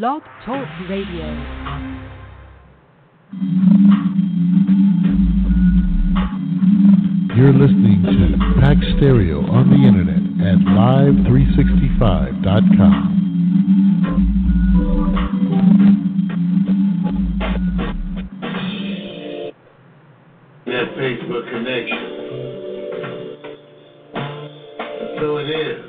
Blog Talk Radio. You're listening to PAX Stereo on the internet at Live365.com. That Facebook connection. So it is.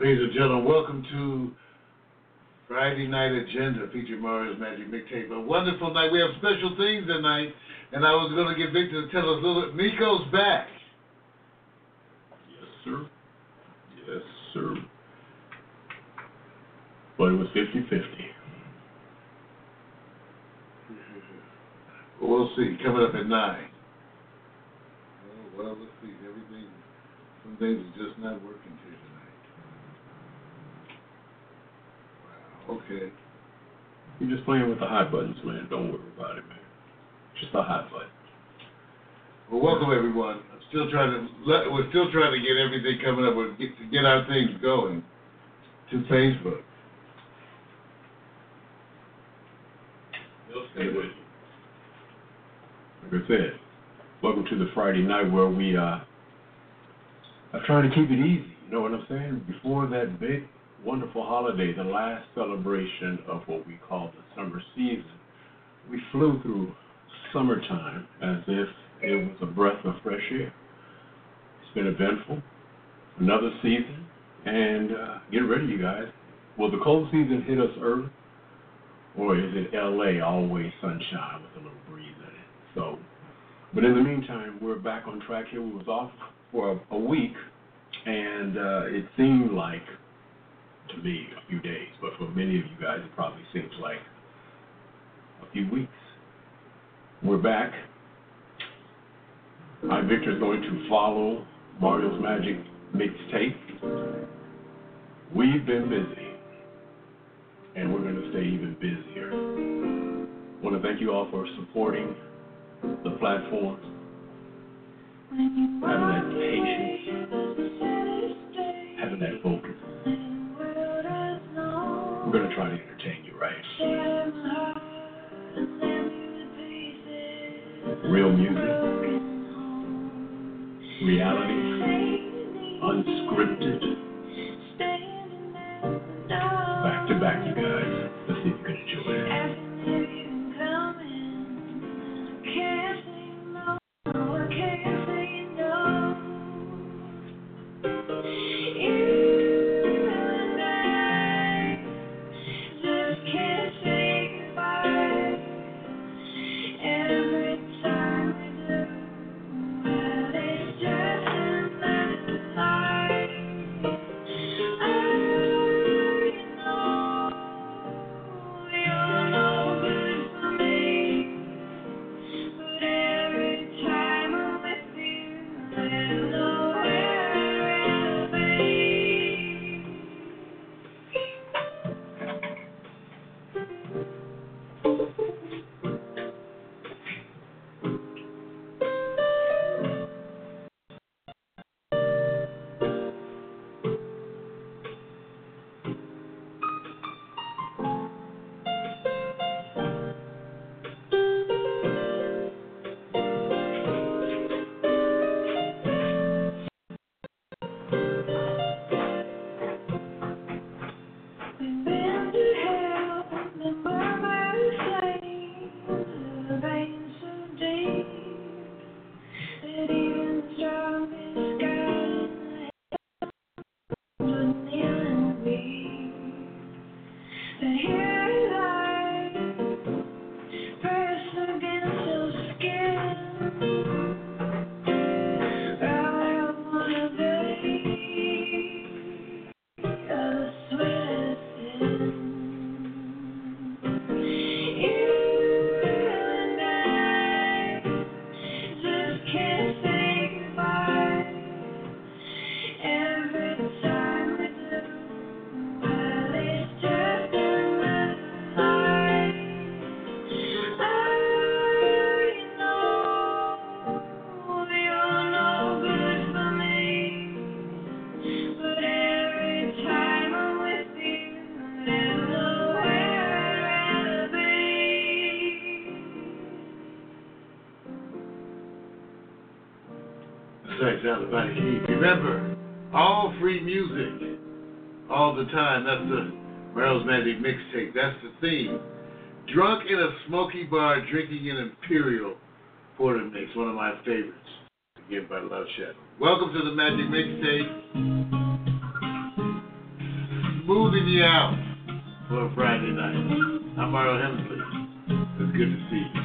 Ladies and gentlemen, welcome to Friday Night Agenda, featuring Mario's Magic Mixtape. A wonderful night. We have special things tonight, and I was going to get Victor to tell us a little bit. Miko's back. Yes, sir. Yes, sir. But it was 50-50. We'll see. Coming up at 9. Oh, well, let's see. Everything, some things are just not working today. Okay. You're just playing with the hot buttons, man. Don't worry about it, man. Just the hot button. Well, welcome, everyone. We're still trying to get everything coming up and get our things going to Facebook. They'll stay with you. Like I said, welcome to the Friday night where we are trying to keep it easy. You know what I'm saying? Before that big wonderful holiday, the last celebration of what we call the summer season. We flew through summertime as if it was a breath of fresh air. It's been eventful, another season, and get ready, you guys. Will the cold season hit us early, or is it L.A., always sunshine with a little breeze in it? So, but in the meantime, we're back on track here. We was off for a week, and it seemed like, to me, a few days, but for many of you guys, it probably seems like a few weeks. We're back. I'm Victor's going to follow Mario's Magic Mixtape. We've been busy, and we're going to stay even busier. I want to thank you all for supporting the platform, having that patience, having that focus. We're going to try to entertain you, right? Real music, reality, unscripted. Back to back, you guys. Let's see if you can enjoy it. tracks out of body heat. Remember, all free music, all the time. That's the Meryl's Magic Mixtape. That's the theme. Drunk in a smoky bar, drinking an Imperial Porter Mix, one of my favorites. Again, by Love Shadow. Welcome to the Magic Mixtape. Smoothing you out for a Friday night. I'm Merrill Hensley. It's good to see you.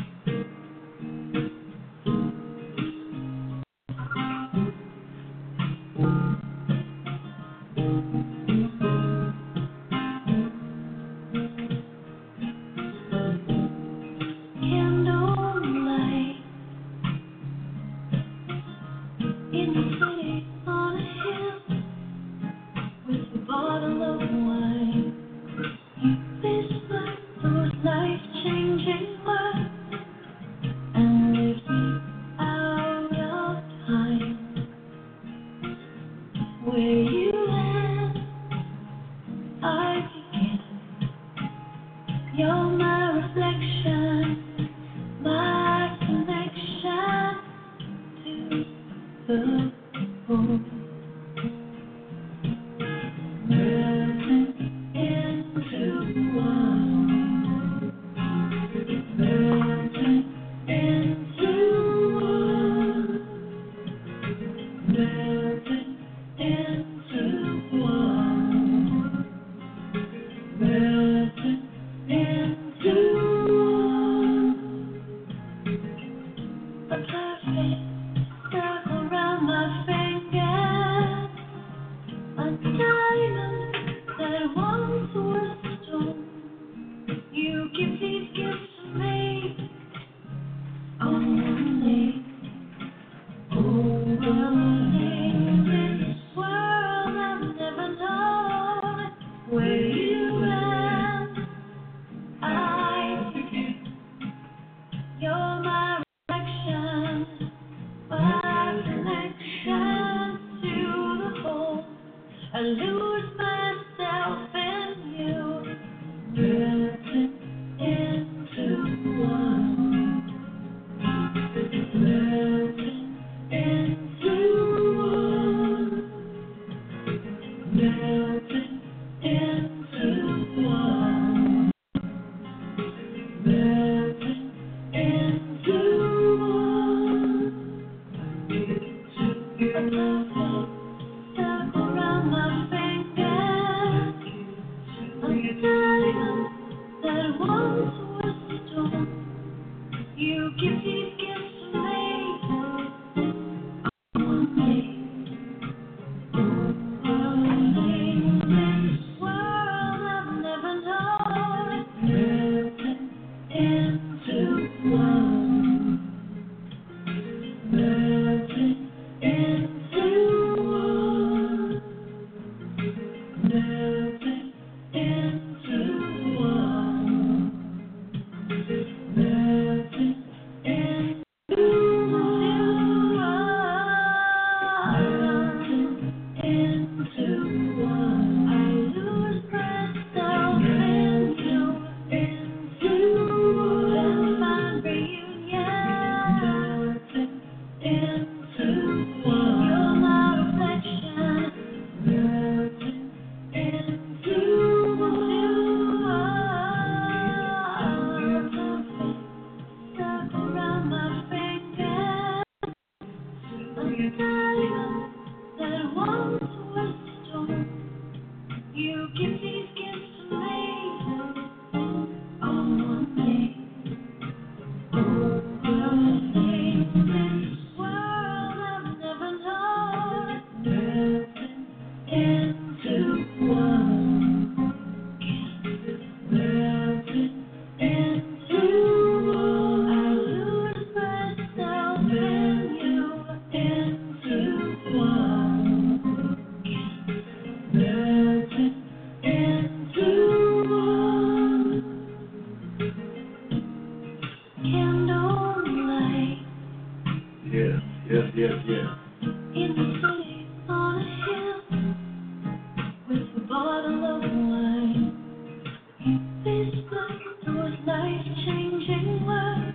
Life-changing world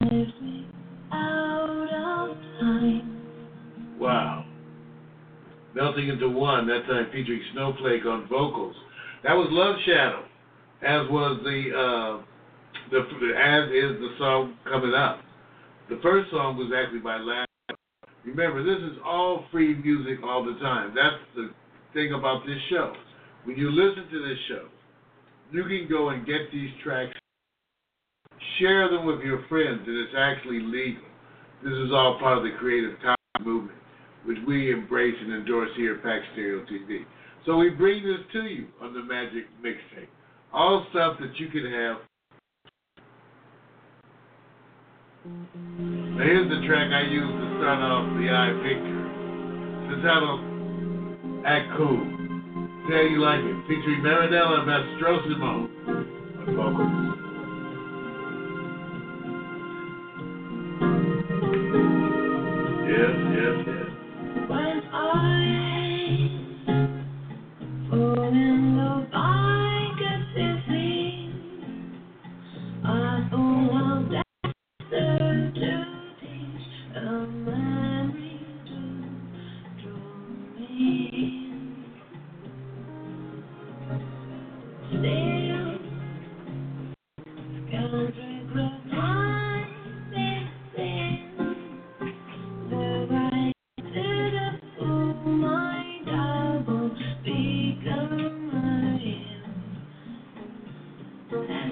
lives me out of time. melting into one, that time featuring Snowflake on vocals. That was Love Shadow, as was as is the song coming up. The first song was actually by Last. Remember, this is all free music all the time. That's the thing about this show. When you listen to this show, you can go and get these tracks, share them with your friends, and it's actually legal. This is all part of the Creative Commons movement, which we embrace and endorse here at PAX Stereo TV. So we bring this to you on the Magic Mixtape. All stuff that you can have. Now here's the track I used to start off the eye picture. It's entitled Act Cool. See how you like it. Featuring Marinella Mastrosimo on vocals. Yes. When I fall in love, I get dizzy. I don't want that. The duties of memory to draw me in. Still, can't regret my missing. Though I did a fool, my double become my end. That's it.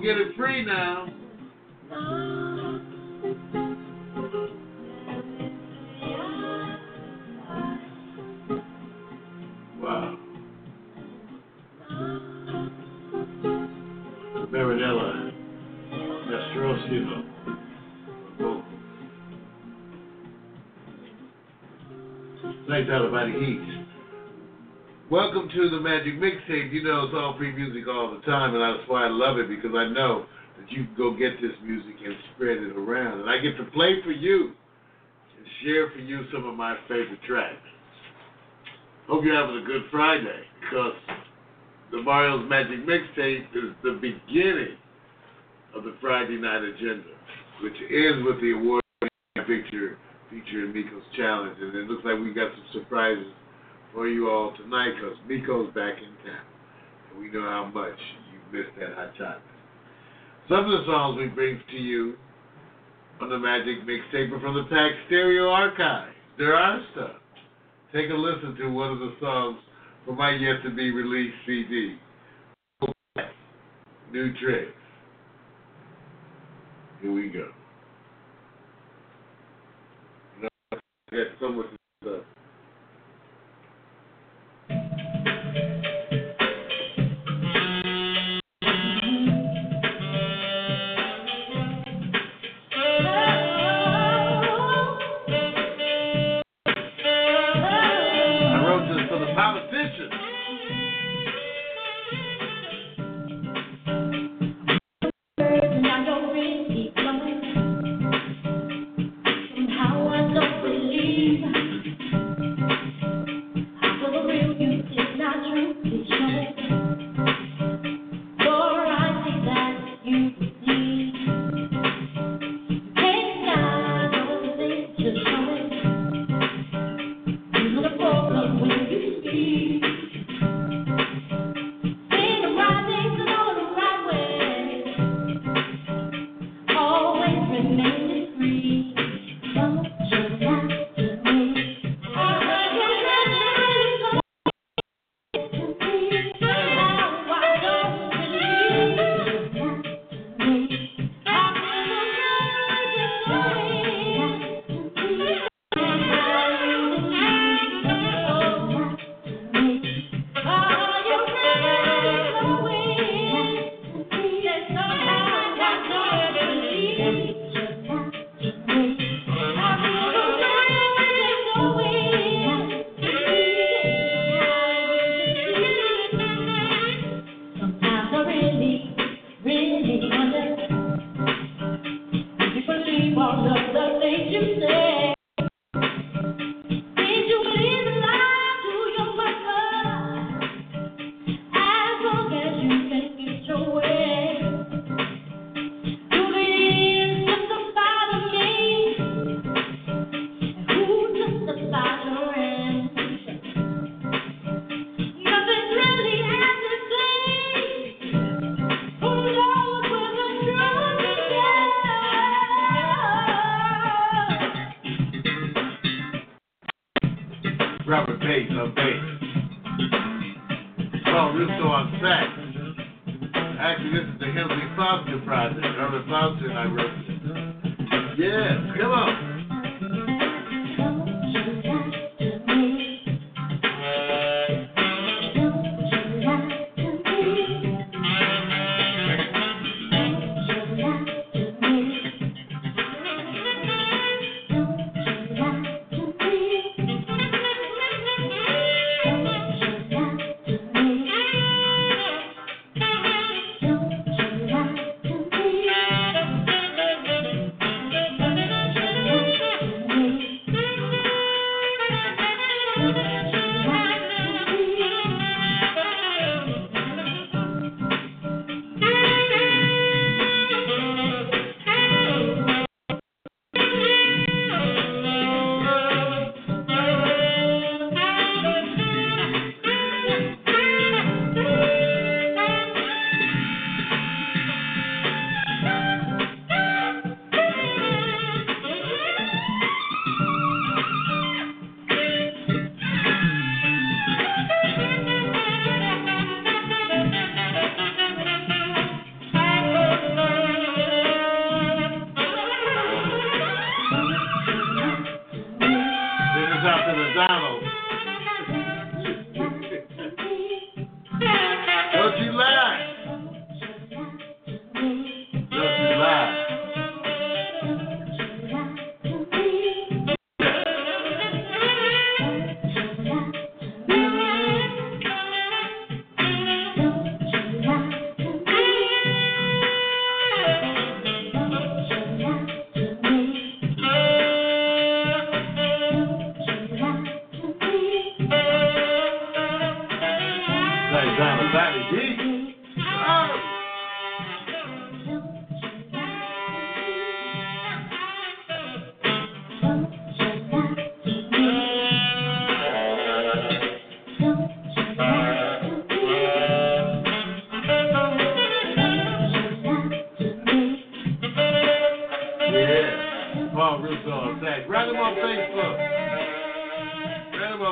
Get it free now. Wow. Marinella Mastrosino. Oh. Nice out about the heat. Welcome to the Magic Mixtape. You know it's all free music all the time, and that's why I love it, because I know that you can go get this music and spread it around. And I get to play for you and share for you some of my favorite tracks. Hope you're having a good Friday, because the Mario's Magic Mixtape is the beginning of the Friday night agenda, which ends with the award-winning picture featuring Miko's Challenge. And it looks like we got some surprises for you all tonight, because Miko's back in town. And we know how much you missed that hot chocolate. Some of the songs we bring to you on the Magic Mixtape from the PAX Stereo archive. There are stuff. Take a listen to one of the songs from my yet-to-be-released CD. New tricks. Here we go. You know, I got so much stuff. Paul Russo on sax. Actually, this is the Hensley Foster Project. Hensley Foster and I wrote it. Yes, come on. Yeah.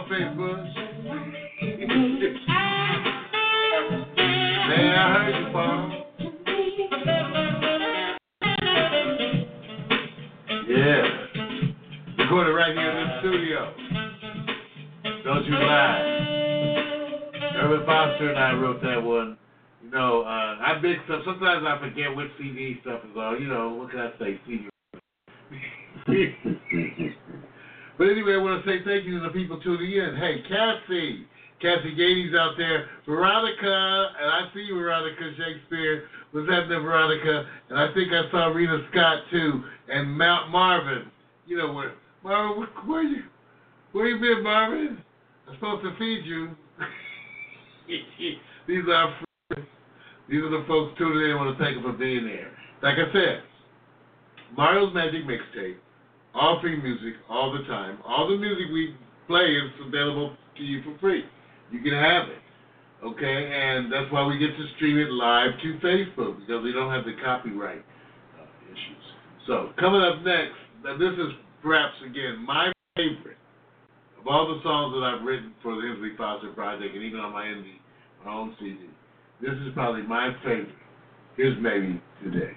papers. Man, I heard you, Paul. Yeah. Recorded right here in the studio. Don't you lie. Irvin Foster and I wrote that one. You know, I mix up. Sometimes I forget which CD stuff is on. You know, what can I say? CD. But anyway, I want to say thank you to the people tuning in. Hey, Cassie Gaines out there, Veronica, and I see Veronica Shakespeare. What's happening, Veronica? And I think I saw Rita Scott too, and Marvin. You know where? Marvin, where you been, Marvin? I'm supposed to feed you. These are our friends. These are the folks tuning in. I want to thank them for being there. Like I said, Mario's Magic Mixtape. All free music, all the time. All the music we play is available to you for free. You can have it, okay? And that's why we get to stream it live to Facebook, because we don't have the copyright issues. So coming up next, this is perhaps, again, my favorite of all the songs that I've written for the Hensley Foster Project and even on my own CD. This is probably my favorite. Here's Maybe Today.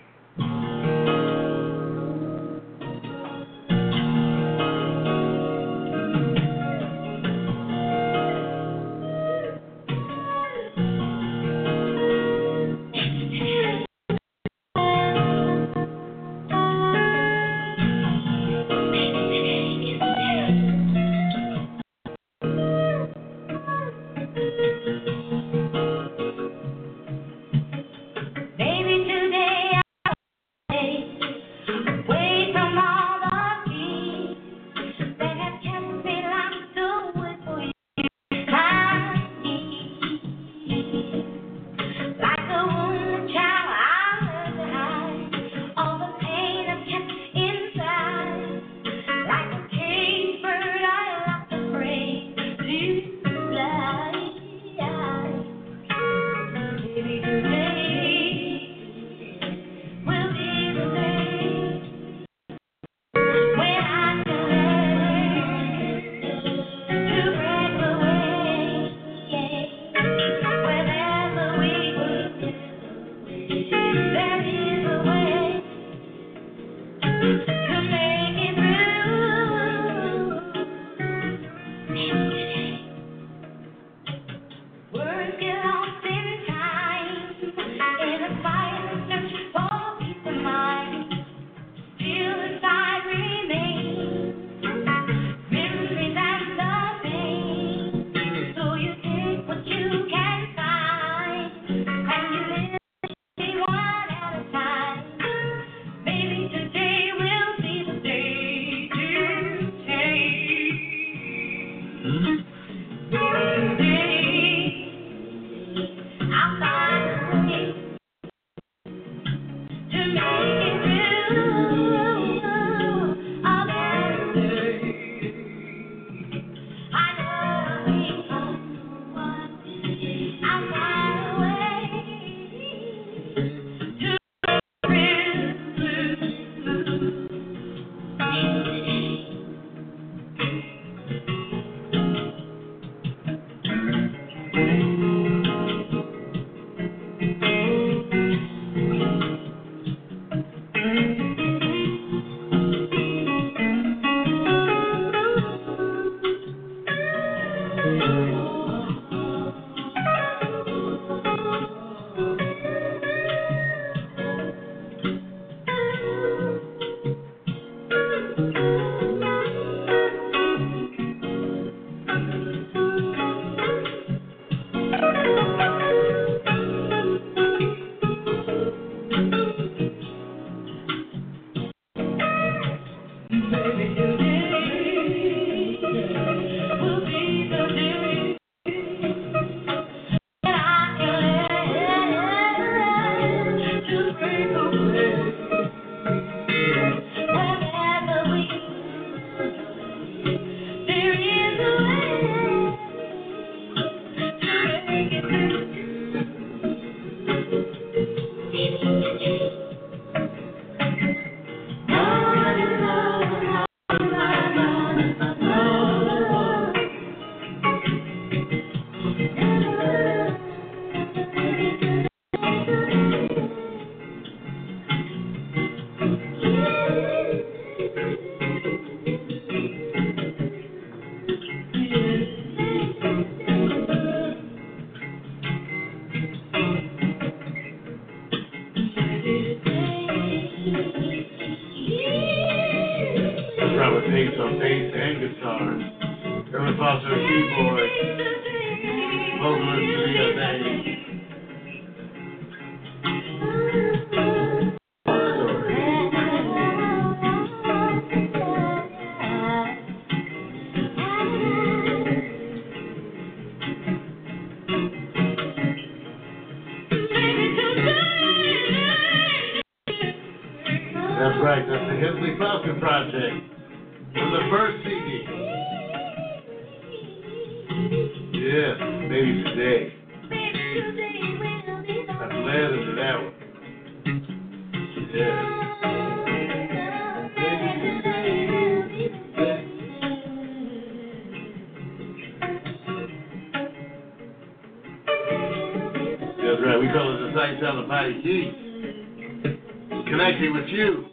also keyboard, vocalist Leah Bailey. That's right, that's the Hensley Foster Project from the first CD. Yeah, Maybe Today. I'm led into that one. Yeah. That's right, we call it the Sights Out of Body Key. Connecting with you.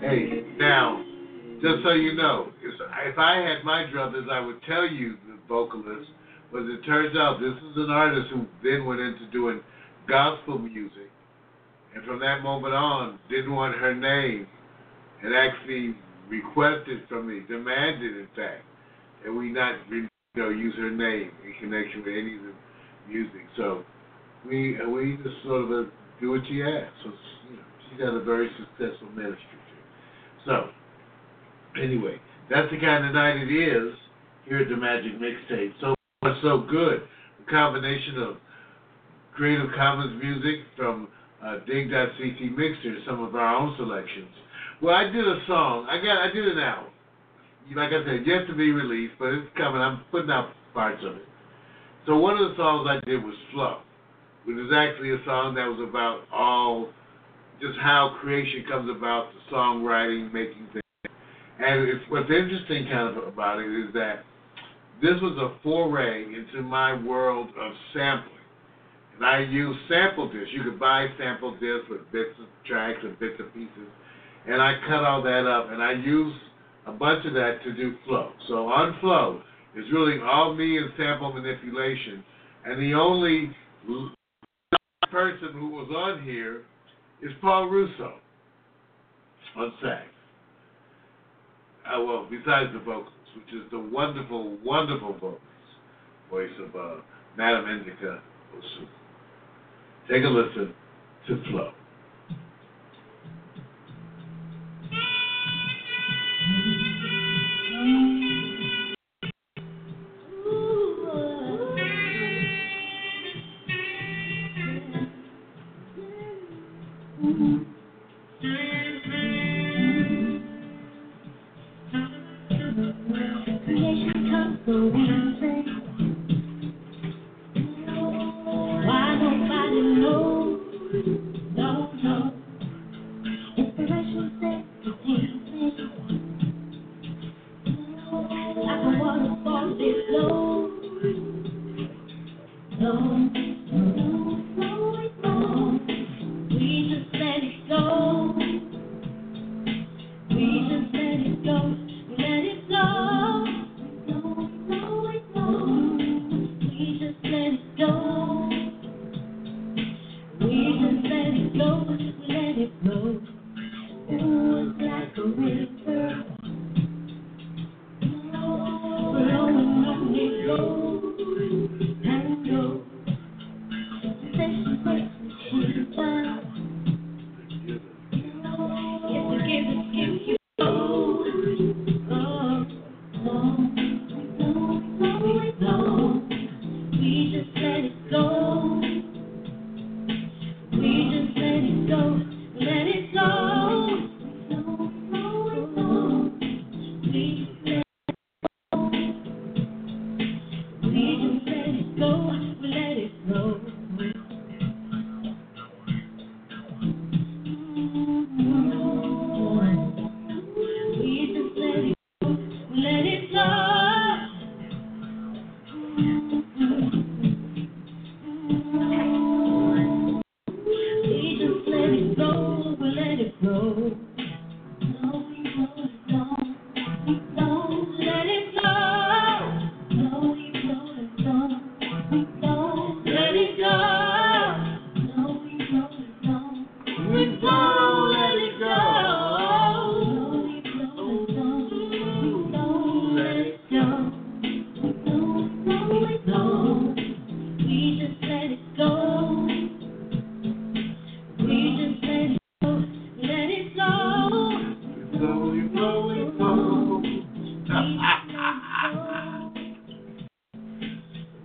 Hey, now, just so you know, if I had my druthers, I would tell you the vocalist, but it turns out this is an artist who then went into doing gospel music, and from that moment on, didn't want her name, and actually requested from me, demanded in fact, that we not use her name in connection with any of the music. So we just sort of do what she asks. So, she's got a very successful ministry too. So, anyway, that's the kind of night it is here at the Magic Mixtape. So much so good. A combination of Creative Commons music from dig.ccMixter, some of our own selections. Well, I did a song. I did an album. Like I said, yet to be released, but it's coming. I'm putting out parts of it. So one of the songs I did was Flow, which is actually a song that was about just how creation comes about, the songwriting, making things. And what's interesting kind of about it is that this was a foray into my world of sampling. And I used sample discs. You could buy sample discs with bits of tracks and bits and pieces. And I cut all that up, and I used a bunch of that to do Flow. So on Flow, it's really all me and sample manipulation. And the only person who was on here is Paul Russo on sax. Well, besides the vocals, which is the wonderful, wonderful voice of Madame Indica Osu. Take a listen to Flow.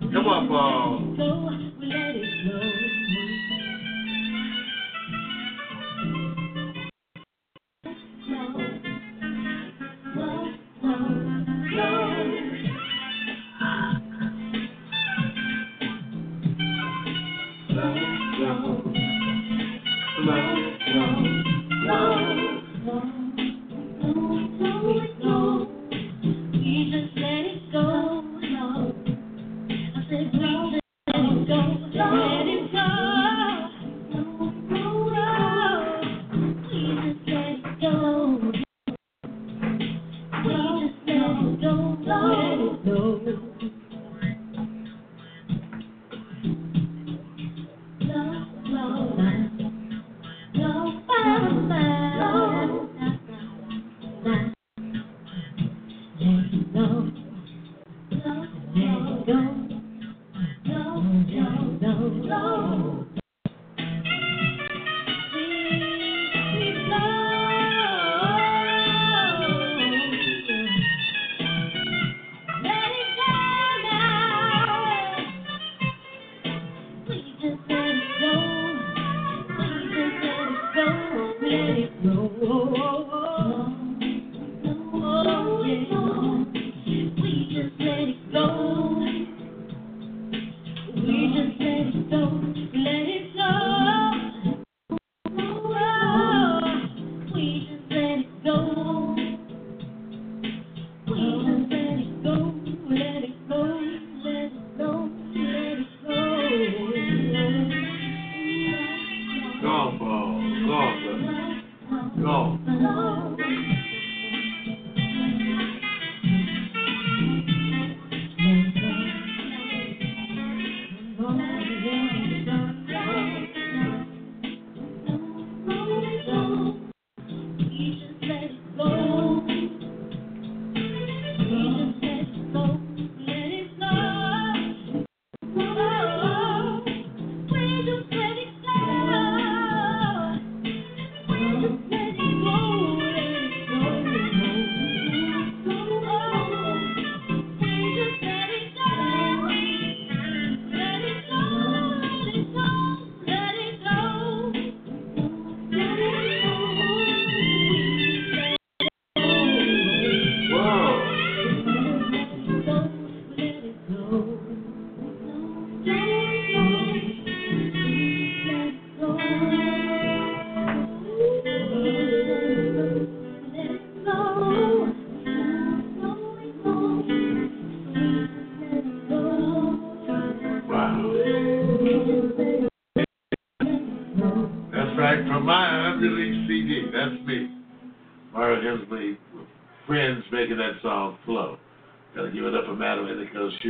Come on, Paul.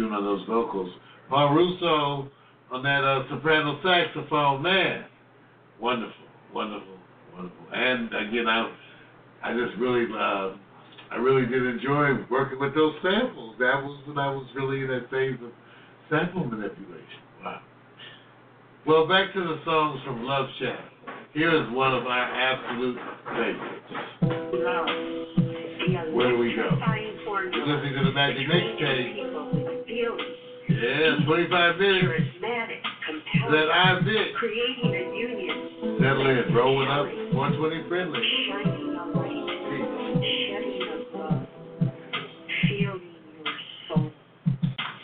On those vocals. Paul Russo on that soprano saxophone, man. Wonderful, wonderful, wonderful. And again, I just really, I really did enjoy working with those samples. That was when I was really in that phase of sample manipulation. Wow. Well, back to the songs from Love Shadow. Here is one of our absolute favorites. Where do we go? We're listening to the Magic Mixtape. Yeah, 25 minutes. Charismatic, that I did. Creating a union. Settle in. Rolling up. 120 friendly. Shining a light. Shedding a love. Feeling your soul.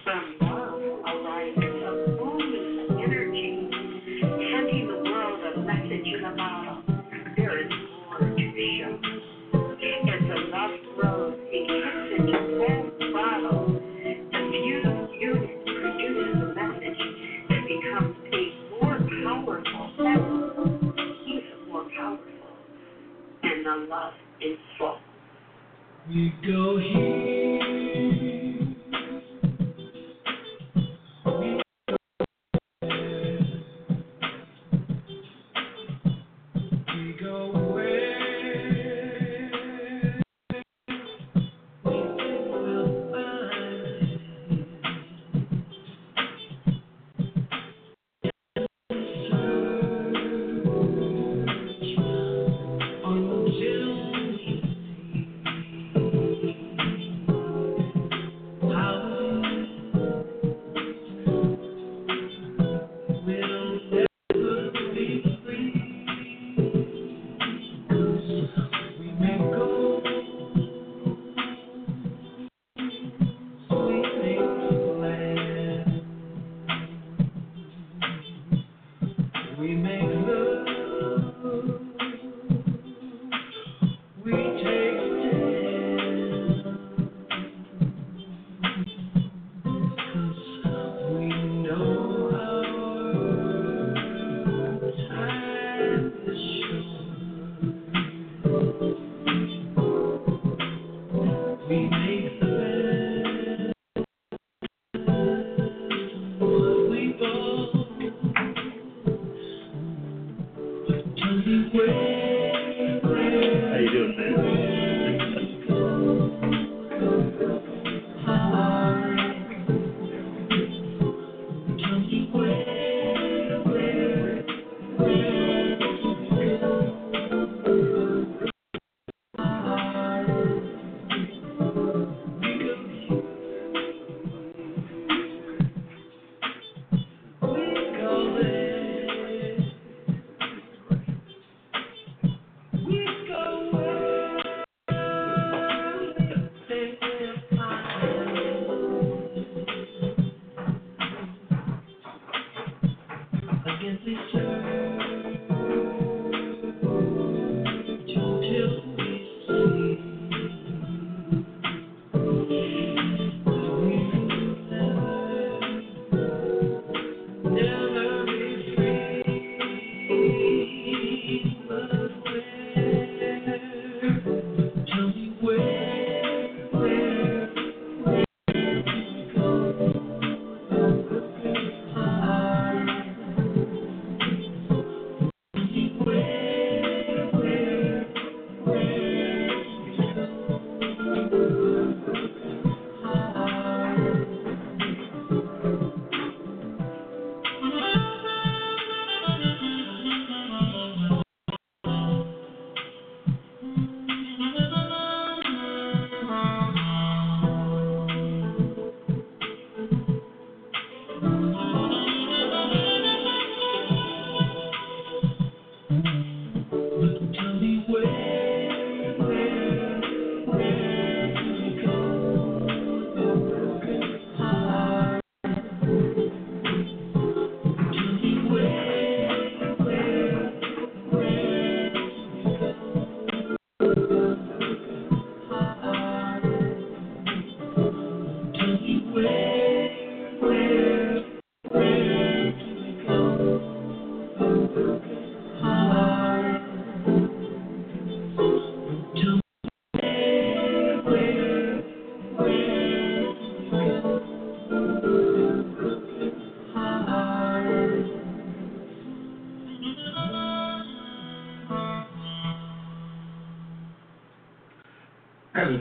From love arrives a booming energy. Sending the world a message in a bottle. There is more to show. As a love grows, it gets into that bottle. The beautiful unit produces a message that becomes a more powerful message, even more powerful, and the love is full. We go here.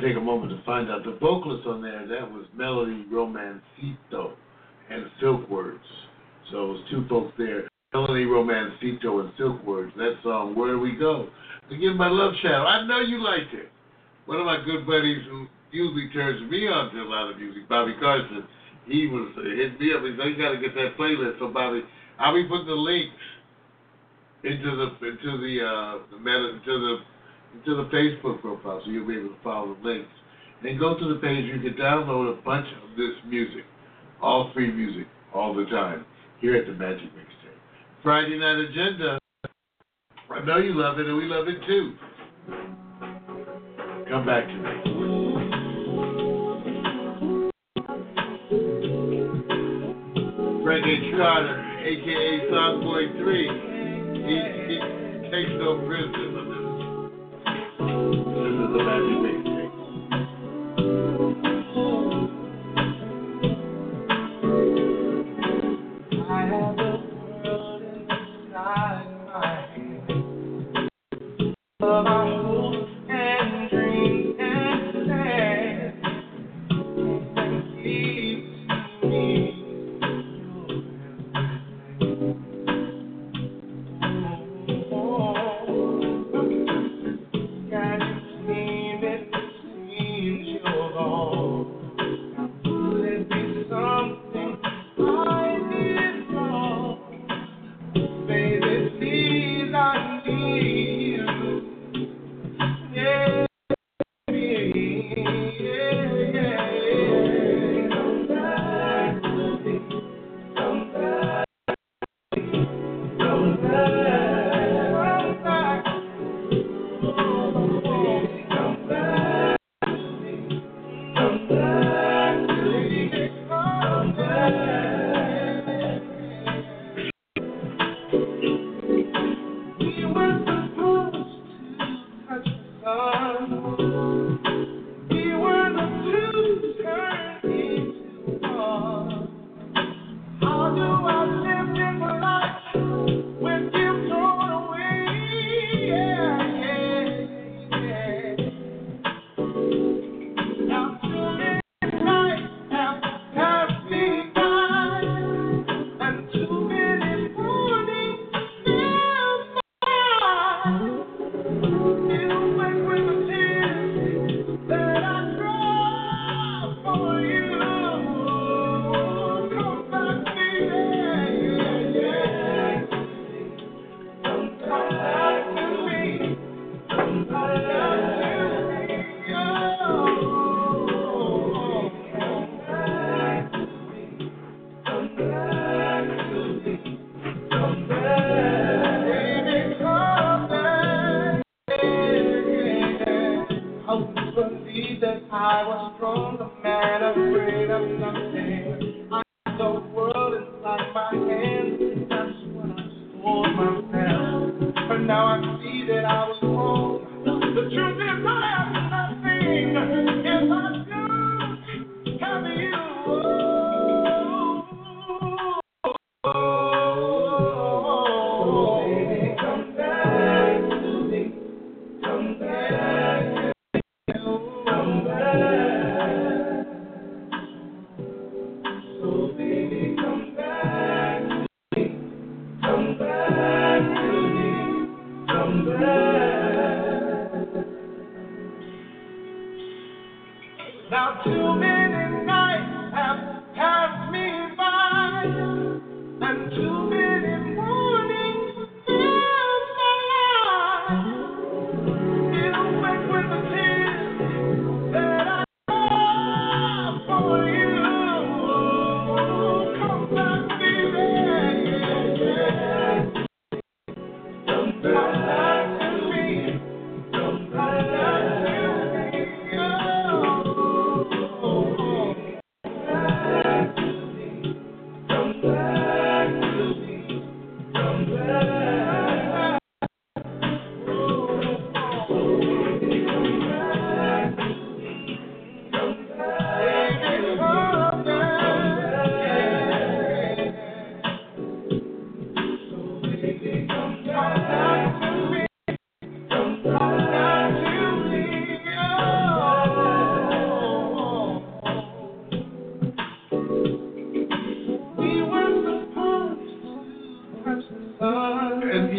Take a moment to find out the vocalist on there. That was Melody Romancito and Silk Words. So it was two folks there, Melody Romancito and Silk Words. That song, Where We Go, again by Love Shadow. I know you liked it. One of my good buddies who usually turns me on to a lot of music, Bobby Carson, he was hit me up. He said, you got to get that playlist. So Bobby, I'll be putting the links into the Facebook profile, so you'll be able to follow the links. And go to the page, you can download a bunch of this music, all free music, all the time, here at the Magic Mixtape. Friday Night Agenda, I know you love it, and we love it too. Come back to me. Frank H. Carter, a.k.a. Soundboy 3, he takes no prisoners. This is the Magic Mixtape. I have a world inside my head of my hopes and dreams and plans. Thank you to me. Oh, look at me.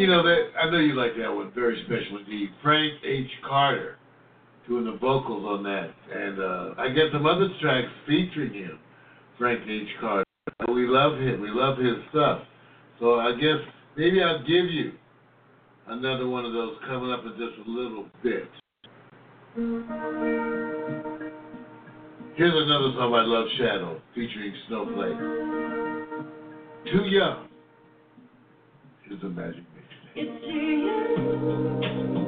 you know, I know you like that one, very special indeed. Frank H. Carter doing the vocals on that. And I get some other tracks featuring him, Frank H. Carter. We love him. We love his stuff. So I guess maybe I'll give you another one of those coming up in just a little bit. Here's another song by Love Shadow featuring Snowflake. Too Young is a Magic Mixtape. It's too young.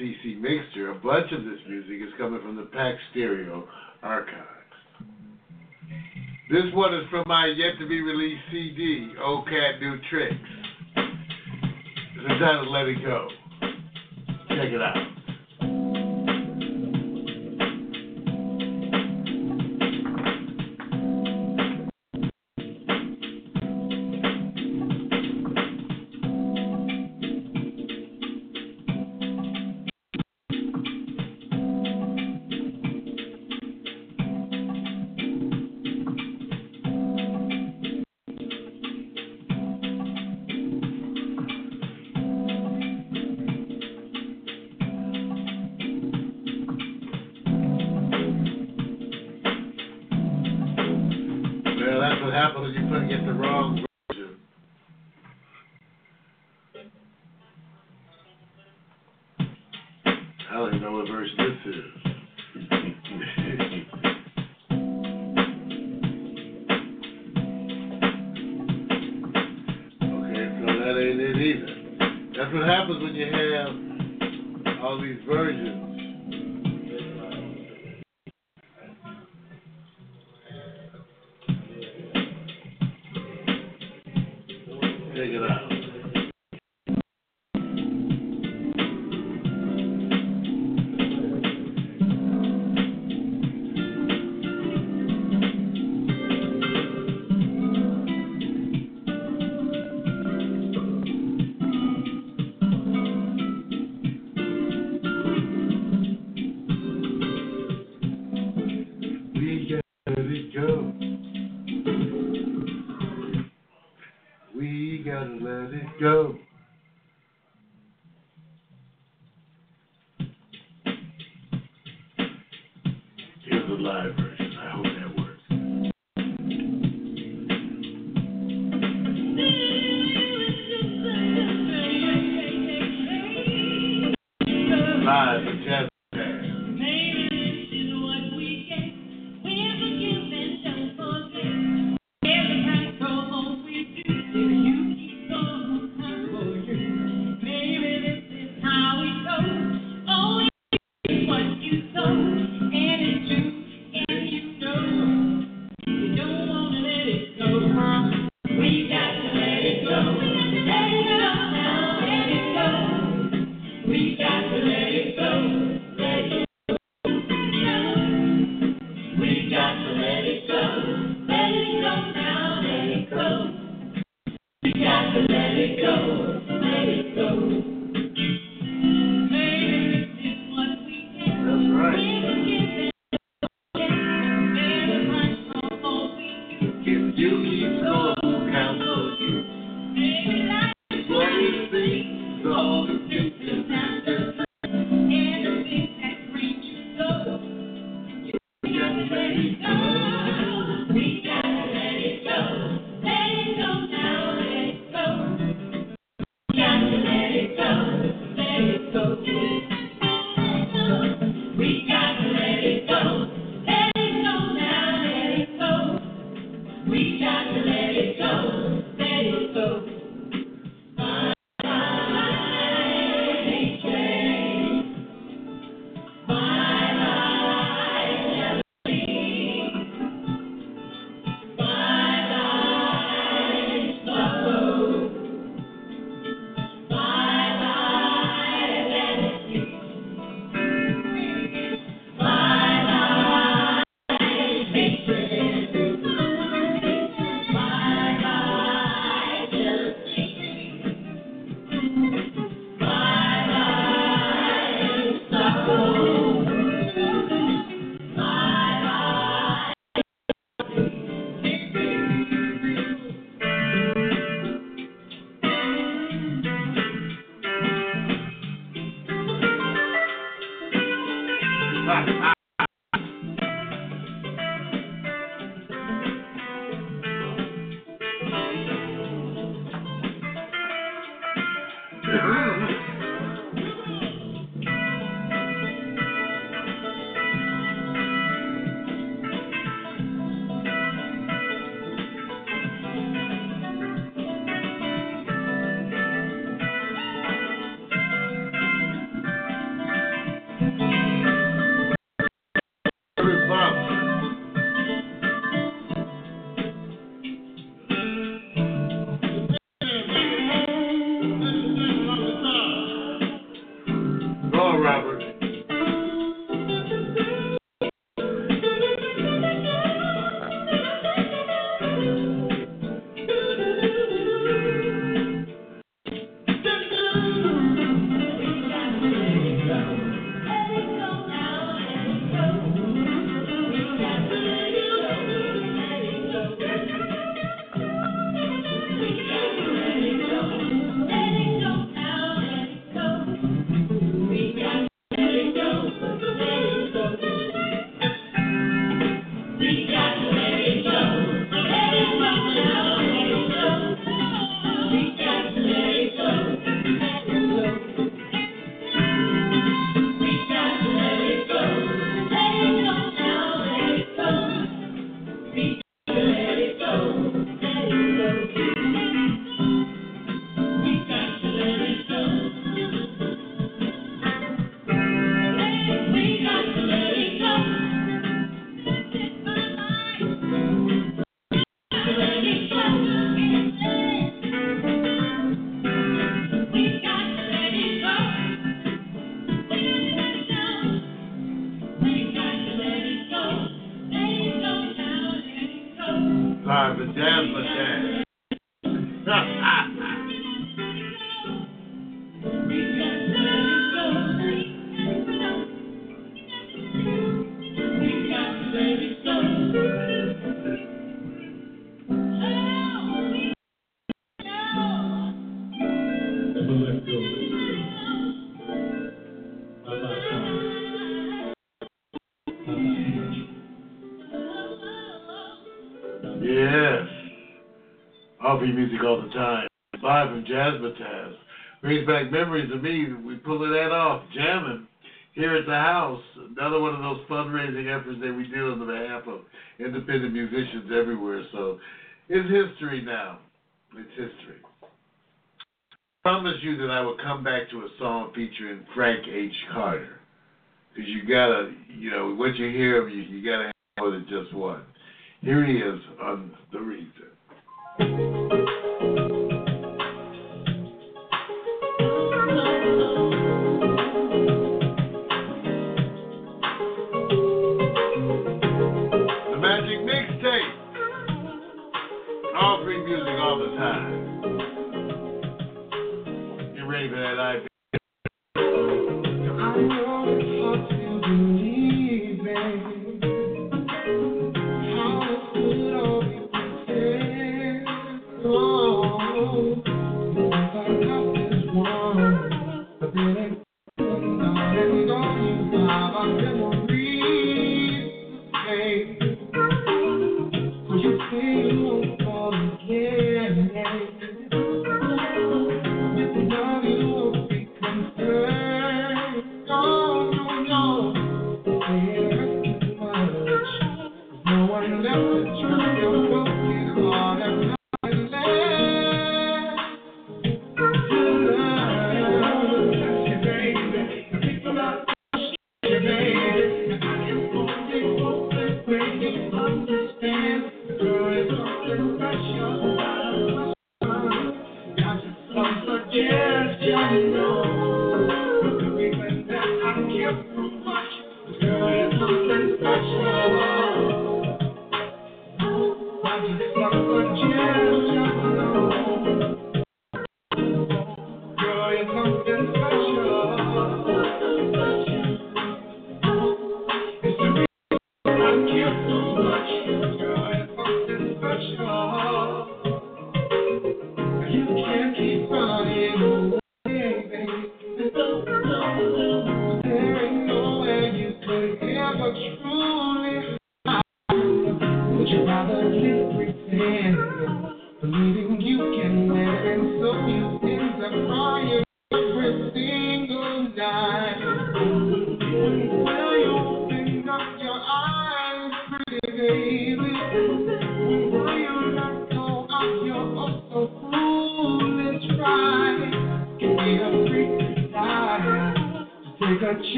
ccMixter, a bunch of this music is coming from the PAX Stereo archives. This one is from my yet-to-be-released CD, Old Cat New Tricks. It's entitled Let It Go. Check it out. go. Here's the live version. I hope that works. Live with Jazz. R&B music all the time. Live from Jazzmatazz brings back memories of me. We pulling that off, jamming here at the house. Another one of those fundraising efforts that we do on the behalf of independent musicians everywhere. So it's history now. It's history. I promise you that I will come back to a song featuring Frank H. Carter, because you gotta, you know, once you hear him, you gotta have more than just one. Here he is on The Reason.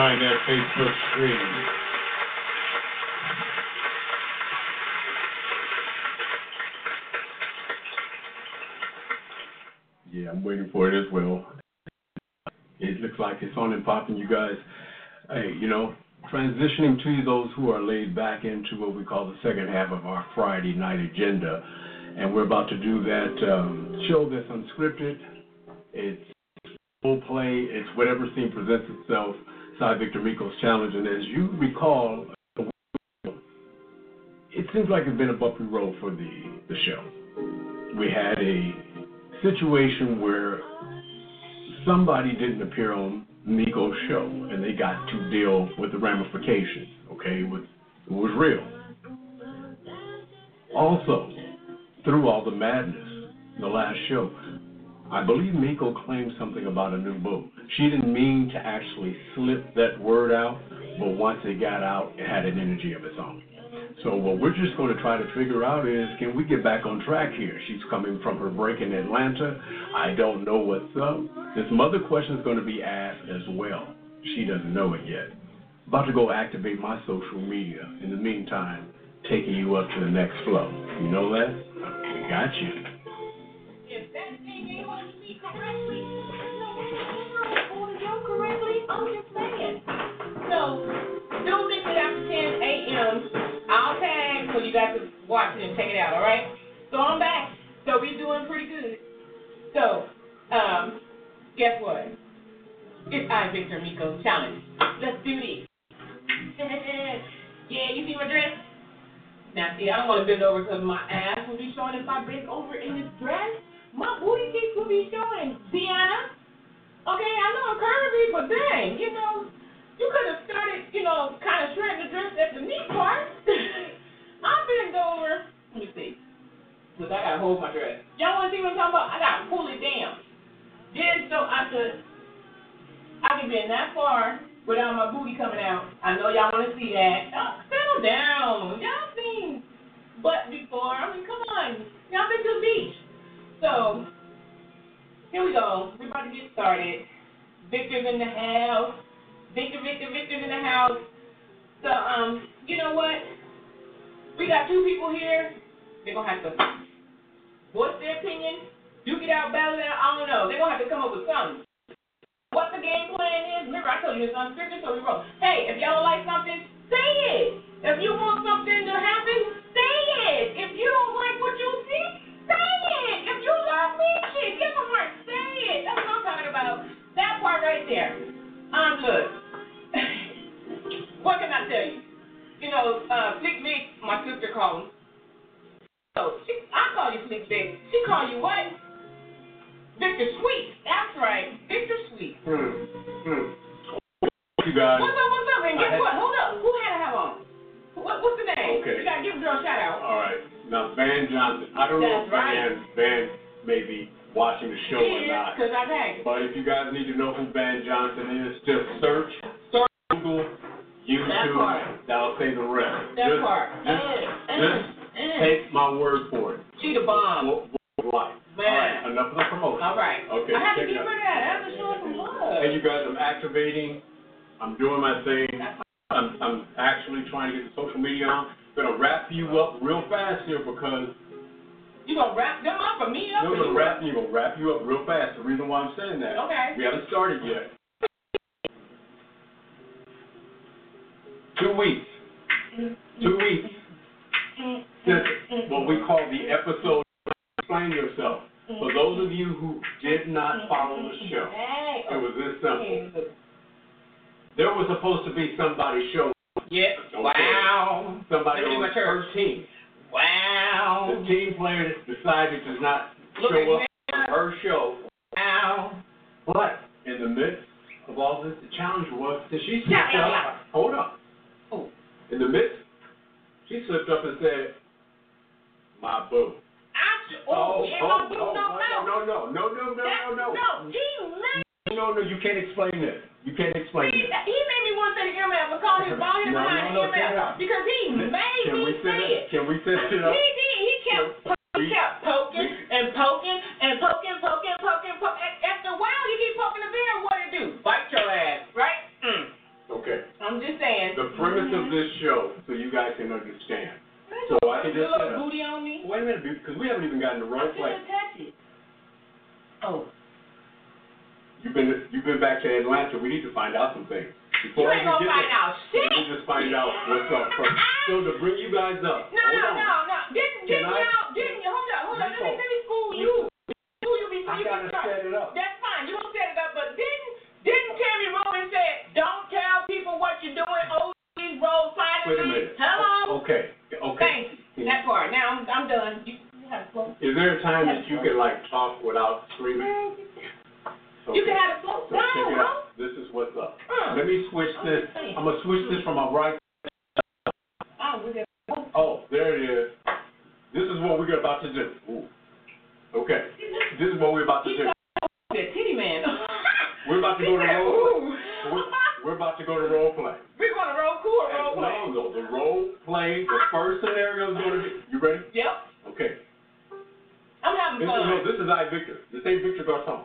verifying their Facebook screen. Yeah, I'm waiting for it as well. It looks like it's on and popping, you guys. Hey, you know, transitioning to those who are laid back into what we call the second half of our Friday night agenda. And we're about to do that show that's unscripted. It's full play. It's whatever scene presents itself. Cy Victor Miko's challenge. And as you recall, it seems like it's been a bumpy road for the show. We had a situation where somebody didn't appear on Miko's show, and they got to deal with the ramifications. Okay, it was real. Also, through all the madness, the last show, I believe Miko claimed something about a new book. She didn't mean to actually slip that word out, but once it got out, it had an energy of its own. So what we're just going to try to figure out is, can we get back on track here? She's coming from her break in Atlanta. I don't know what's up. This mother question is going to be asked as well. She doesn't know it yet. About to go activate my social media. In the meantime, taking you up to the next flow. You know that? We got you. If that thing ain't holding me correctly, I'm just saying. So, Tuesday after 10 a.m., I'll tag so you guys can watch it and check it out, all right? So I'm back. So we're doing pretty good. So, guess what? It's I, Victor Miko's challenge. Let's do this. Yeah, you see my dress? Now, see, I don't want to bend over because my ass will be showing if I bend over in this dress. My booty cheeks will be showing, Deanna. Okay, I know I'm curvy, but dang, you know. You could have started, you know, kind of shredding the dress at the knee part. I bend over. Let me see. Because I got to hold my dress. Y'all want to see what I'm talking about? I got to pull it down. Then so I can bend that far without my booty coming out. I know y'all want to see that. Oh, settle down. Y'all seen butt before. I mean, come on. Y'all been to the beach. So, here we go. We're about to get started. Victor's in the house. Victor's in the house. So, you know what? We got two people here. They're going to have to voice their opinion. Duke it out, battle it out. I don't know. They're going to have to come up with something. What the game plan is, remember, I told you it's unscripted, so we wrote, hey, if y'all don't like something, say it. If you want something to happen, say it. If you don't like what you see, say it. If you love me, shit, give a heart, say it. That's what I'm talking about. That part right there. Look. What can I tell you? You know, Flick Vic, my sister called me. So I call you Flick Vic. She call you what? Victor Sweet. That's right, Victor Sweet. You guys. What's up? And guess what? Hold up. Who had a hat on? What's the name? Okay. You gotta give the girl a shout out. All right. Now Van Johnson. I don't know if Van maybe watching the show or not. But if you guys need to know who Van Johnson is, just search Google, YouTube. That'll say the rest. Just take my word for it. She the bomb. All right, enough of the promotion. All right. Okay. I have to get rid of that. I have to show some love. Hey, you guys, I'm activating. I'm doing my thing. I'm actually trying to get the social media on. Gonna wrap you up real fast here because. You gonna wrap them up or me up? No, gonna wrap you up real fast. The reason why I'm saying that, okay, we haven't started yet. 2 weeks. 2 weeks since what we call the episode Explain Yourself. For those of you who did not follow the show, it was this simple. There was supposed to be somebody's show. Yeah. Okay. Wow. Somebody on the 13th. Wow. The team player decided to not show up on her show. Wow. But in the midst of all this, the challenge was that she slipped up. Hold up. Oh. In the midst, she slipped up and said, my boo. No, you can't explain this. He made me want to say the airman because he brought him behind the airman because he made me say it. Can we set it up? He did. He kept poking. After a while, you keep poking the bear. What it do? Bite your ass, right? premise of this show, so you guys can understand. So I can just set up. Booty on me? Wait a minute, because we haven't even gotten the right place. Oh. You've been back to Atlanta. We need to find out some things. Before you ain't gonna find out shit. We just find out what's up first. So to bring you guys up. No. Hold on. Let me school you. I gotta set it up. That's fine. You don't set it up, but didn't Kerry Rowan say, don't tell people what you're doing, old these road fighters. Wait a minute. Hello? Okay. Thank you. That part. Now I'm done. You have a float. Is there a time that you can like talk without screaming? Okay. You can have a float. So no. This is what's up. Let me switch this. I'm gonna switch this from my right. Oh, there it is. This is what we're about to do. Ooh. Okay. This is what we're about to do. That titty man. We're about to go to role play. We're about to go to role play. We're going to role cool or role play? No, the role play, the first scenario is going to be. You ready? Yep. Okay. I'm having fun. This is I, Victor. This ain't Victor Garcon.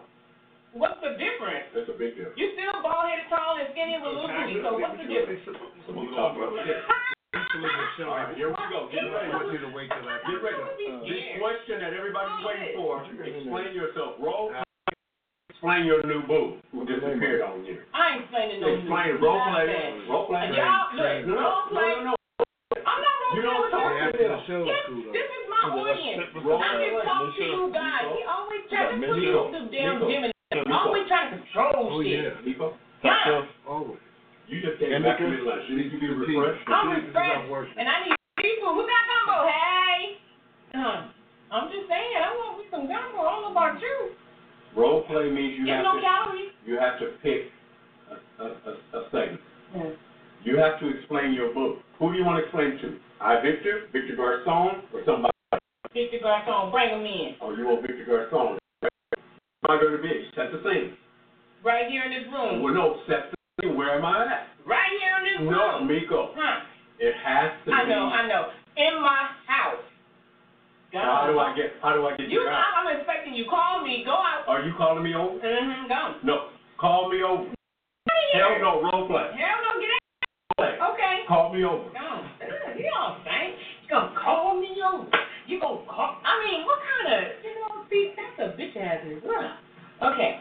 What's the difference? That's a big difference. You're still bald-headed, tall, and skinny with a little booty, so what's the difference? We're talking about this. Right, here we go. Get ready. Get ready. This question that everybody's waiting for. Explain yourself. Roll. Explain your new boo who disappeared on you. I ain't explaining no new boo. Explain role play. No. I'm not role playing with you. This is my audience. I can talk to you guys. He always trying to put you to damn Jimmy. Always trying to control shit. Miko. Always. You just came back to midlife. You need to be refreshed. I'm refreshed, and I need seafood. Who got gumbo? Hey. I'm just saying, I want me some gumbo. I don't know about you. Role play means you have to pick a segment. Mm-hmm. You have to explain your book. Who do you want to explain to? I, Victor, Victor Garcon, or somebody else? Victor Garcon. Bring him in. Oh, you want Victor Garcon. Where am I going to be? Set the scene. Right here in this room. Well, no, set the scene. Where am I at? Right here in this room. No, Miko. It has to be. I know. In my house. How do I get you out? I'm expecting you. Call me. Go out. Are you calling me over? Mm-hmm. Go. No. Call me over. Hell no. Role play. Hell no. Get out. Okay. Call me over. Go. You know what I'm saying? You gonna call me over? You gonna call? I mean, what kind of? You know, see, that's a bitch ass as well. Okay.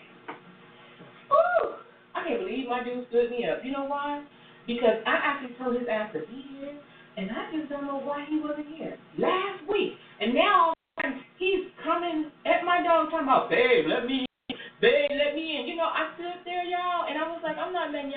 Ooh, I can't believe my dude stood me up. You know why? Because I actually told his ass to be here. And I just don't know why he wasn't here last week. And now he's coming at my dog talking about, babe, let me in. Babe, let me in. You know, I stood there, y'all, and I was like, I'm not letting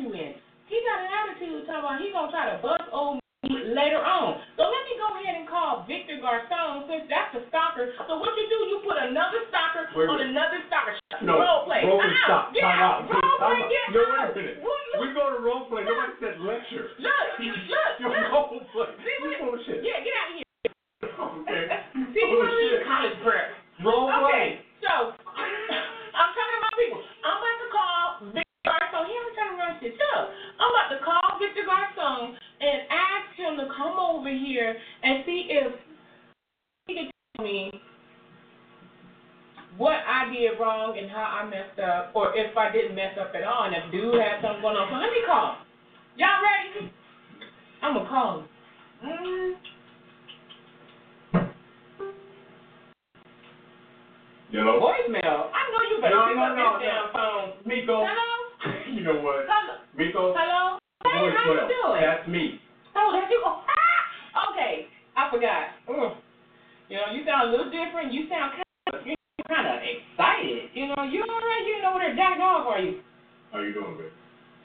you in. He got an attitude talking about he's going to try to bust old me later on. So let me go ahead and call Victor Garcon since that's a stalker. So what you do, you put another stalker on another stalker. No, role play. Stop. Get out. Role play, get out. We go to role play. Nobody said lecture. Look. Bullshit. Yeah, get out of here. Okay. See, you don't need college prep. Role play. Okay, so I'm talking about people. I'm about to call Victor Garcon. He ain't trying to run shit up. I'm about to call Victor Garcon and ask him to come over here and see if he can tell me what I did wrong and how I messed up, or if I didn't mess up at all, and if dude had something going on. So let me call him. Y'all ready? I'm going to call him. Hello? Voicemail. I know you better pick up this damn phone. Miko. Hello? You know what? Hello? Miko. Hello? Hey, voicemail. How you doing? That's me. Oh, that's you? Oh, ah! Okay. I forgot. You know, you sound a little different. You sound kind of excited. You know, you all right? You know what a jack dog are you? How you doing, babe?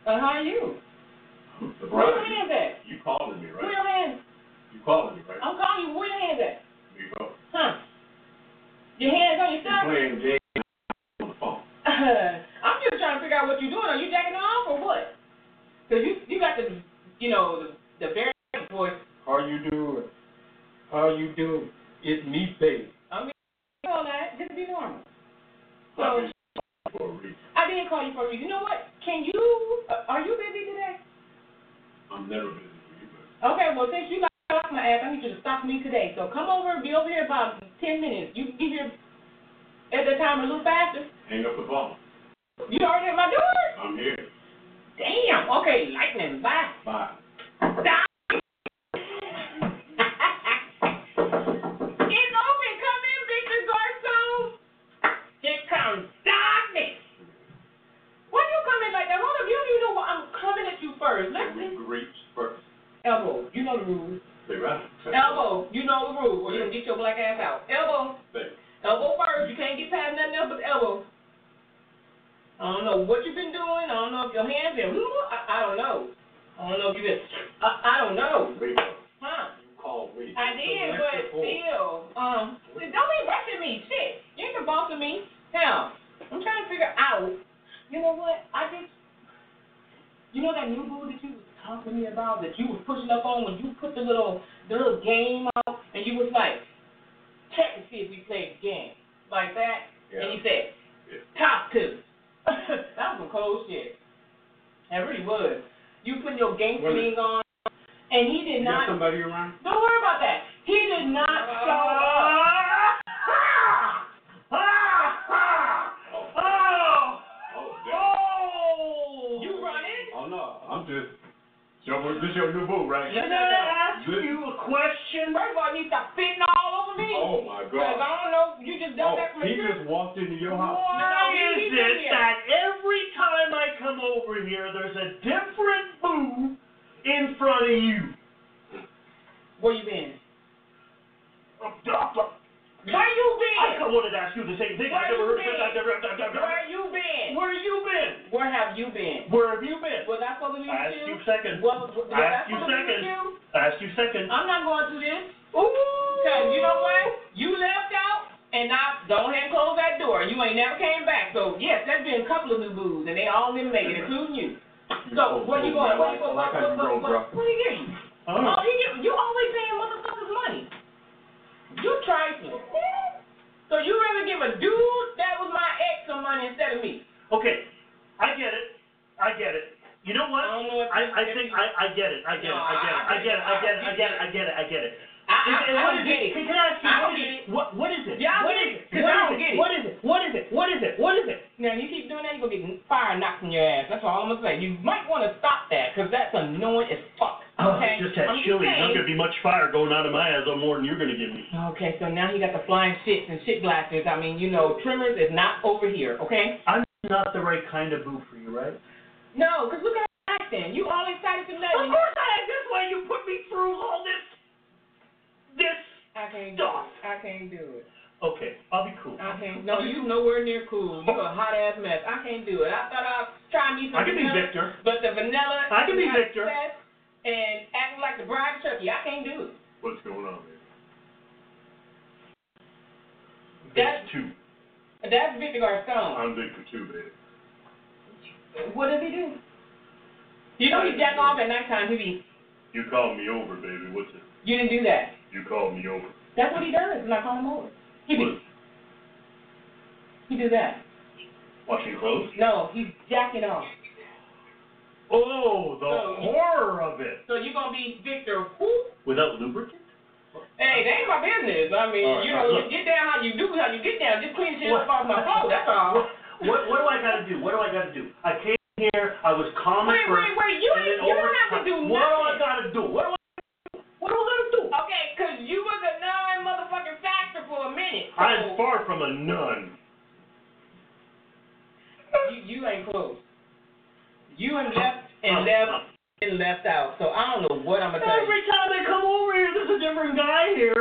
How are you? I'm surprised. Where your hands at? You calling me, right? Where your hands? You calling me, right? I'm calling you. Where your hands at? You go. Your hands on your side? Playing games on the phone. I'm just trying to figure out what you're doing. Are you jacking off or what? Because you got the, you know, the very voice. How you doing? It's me, babe. All that just be normal. So I did call you for a reason. You know what? Are you busy today? I'm never busy for you, but okay, well since you got off my ass, I need you to stop me today. So come over and be over here about 10 minutes. You can be here at the time a little faster. Hang up the phone. You already at my door? I'm here. Damn, okay, lightning, bye. Bye. I mean, you know, trimmers is not over here, okay? I'm not the right kind of boo for you, right? No, because look at that then. You all excited to know. Of course I am. That's why you put me through all this stuff. I can't do it. Okay, I'll be cool. I can't. No, you nowhere near cool. You're a hot-ass mess. I can't do it. I thought I'd try me some vanilla. I can be Victor. But the vanilla. I can be Victor. And acting like the bride of Chucky. I can't do it. What's going on, man? That's Victor Garcon. I'm Victor too, baby. What does he do? You know he jack off at nighttime. He be. You called me over, baby. What's it? You didn't do that. You called me over. That's what he does when I call him over. He be. What? He do that. Washing clothes? No, he's jacking off. Oh, the horror of it. So you're gonna be Victor who? Without lubricant? Hey, that ain't my business. I mean, right, you know, look, get down how you get down. Just clean shit up off my phone, that's all. What do I got to do? What do I got to do? I came here, I was calm at first. Wait, you don't have to do nothing. What do I got to do? What do I got to do? Okay, because you was a nun motherfucking factor for a minute. So I'm far from a nun. You ain't close. You and left out, so I don't know what I'm going to tell you. Every time they come over here, there's a different guy here.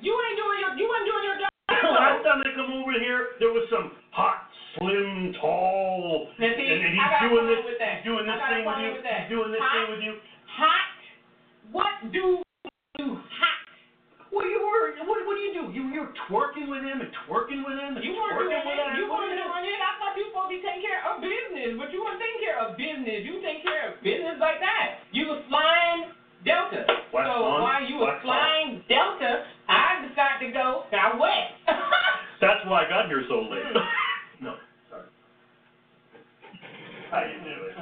You ain't doing your job. Last time they come over here, there was some hot, slim, tall, and he's doing this thing with you. Hot? What do you do hot? Well, you were, what do you do? You were twerking with him and twerking with him and twerking with him. You weren't doing it. I thought you were supposed to be taking care of business, but you weren't taking care of business. You take care of business like that. You were flying Delta. I decided to go now west. That's why I got here so late. No, sorry. How you do it?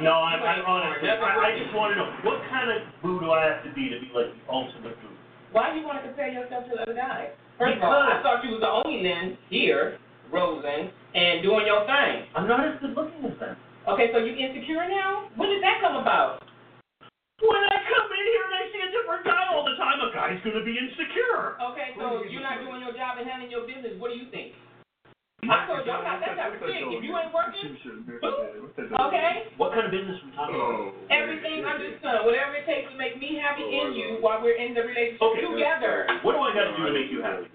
No, I'm honest. I just want to know, what kind of boo do I have to be like the ultimate boo? Why do you want to compare yourself to the other guy? First of all, I thought you was the only man here, Rosen, and doing your thing. I'm not as good looking as them. Okay, so you insecure now? When did that come about? everybody's going to be insecure. Okay, so you're not doing your job and handling your business. What do you think? I told y'all not that type of thing. If you ain't working, okay? What kind of business are we talking about? Everything under the sun. Whatever it takes to make me happy in you while we're in the relationship together. What do I got to do to make you happy?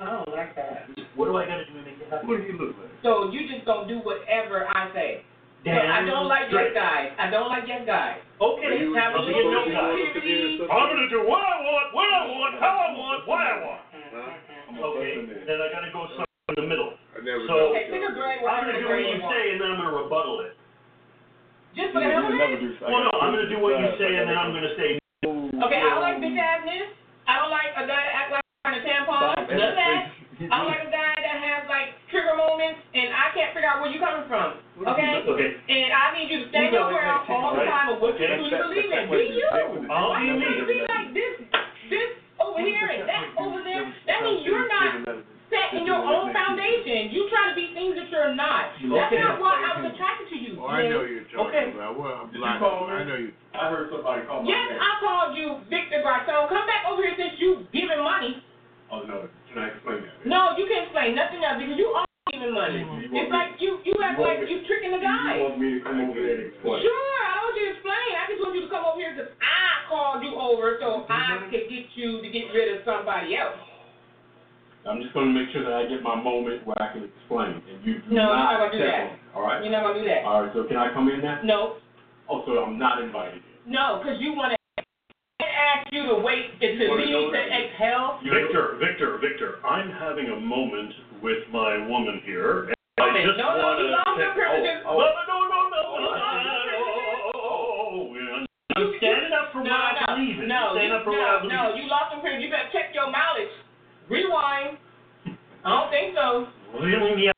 I don't like that. What do I got to do to make you happy? What do you look like? So you just going to do whatever I say. Damn. So I don't like your guys. I don't like your guys. Okay. Have a little creativity. I'm going to do what I want, when I want, how I want, why I want. Okay. Then I got to go somewhere in the middle. So I'm going to do what you say, and then I'm going to rebuttal it. Just for the hell of it? Well, no. I'm going to do what you say, and then I'm going to say no. Okay. I don't like bitch assness. I don't like a guy that acts like a tampon. None of that. I don't like a guy that has, like, trigger moments, and I can't figure out where you're coming from, okay? And I need you to stand your ground all the time of what you believe in. Be you. Why you can't be like this over here and that over there? That means you're not set in your own foundation. You try to be things that you're not. That's not why I was attracted to you. Oh, I know you're joking. I know you. I heard somebody call my name. Yes, I called you Victor Garcon. Come back over here since you've given money. Oh, no. Can I explain that? No, you can't explain nothing else because you are giving money. It's like you act like you're tricking the guy. You want me to come over here and explain? Sure, I want you to explain. I just want you to come over here because I called you over so I could get you to get rid of somebody else. I'm just going to make sure that I get my moment where I can explain. And you do not do that. All right? You're not going to do that. All right, so can I come in now? No. Oh, so I'm not invited in. No, because you want to ask you to wait to leave to exhale. Victor, I'm having a moment with my woman here. And I just want to I'm standing up for what I believe in. No, you lost the privilege. You better check your mileage. Rewind. I don't think so. Really?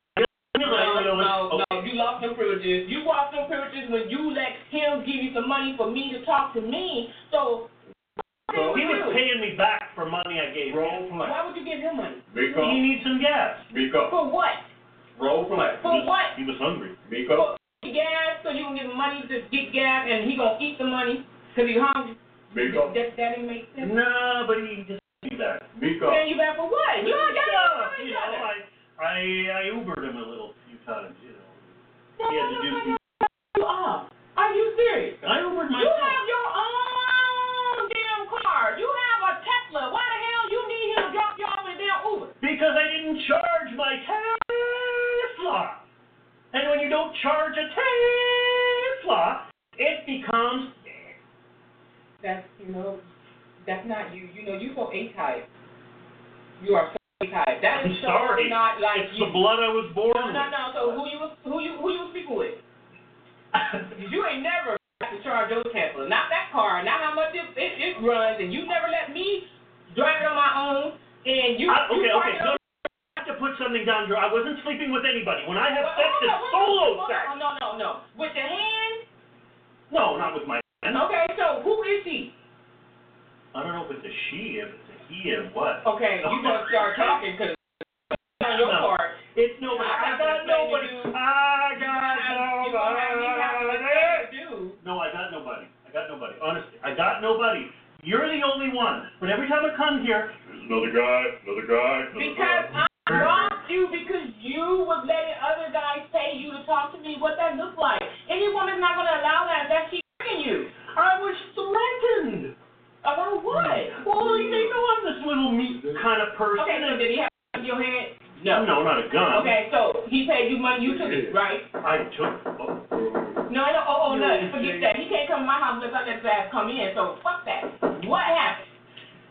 No, you lost them privileges. You lost them privileges when you let him give you some money for me to talk to me. So he was paying me back for money I gave him. Why would you give him money? Because he needs some gas. Because. For what? For what? He was hungry. Because. For gas, so you can give him money to get gas, and he gonna eat the money because he's hungry. Because. That didn't make sense. No, but he just paid me back. Because. Paying you back for what? You don't got to each other. I Ubered him a little few times, you know. He had to do some. You are. Are you serious? I Ubered myself. You have your own damn car. You have a Tesla. Why the hell you need him to drop you off in a damn Uber? Because I didn't charge my Tesla. And when you don't charge a Tesla, it becomes. That's not you. You know, you so A-type. You are. So type. That is so not like it's you. The blood I was born with. No. So who you was speaking with? You ain't never got to charge your Tesla. Not that car. Not how much it runs. And you never let me drive it on my own. And you. Okay. No, I have to put something down. I wasn't sleeping with anybody. When I have sex, it's solo sex. No. With your hand? No, not with my hand. Okay. So who is she? I don't know if it's a she. Yeah, what? Okay, you don't start talking because it's on your part. It's nobody. I got nobody. Honestly, I got nobody. You're the only one. But every time I come here, there's another guy. Because I dropped you because you was letting other guys pay you to talk to me. What that looked like? Any woman's not going to allow that. That's she f***ing you. I was threatened. About what? Well, you know I'm this little meat kind of person. Okay, so did he have your hand? No, not a gun. Okay, so he paid you money, you took it, right? I took it. No, forget that. He can't come to my house unless I let his ass come in, so fuck that. What happened?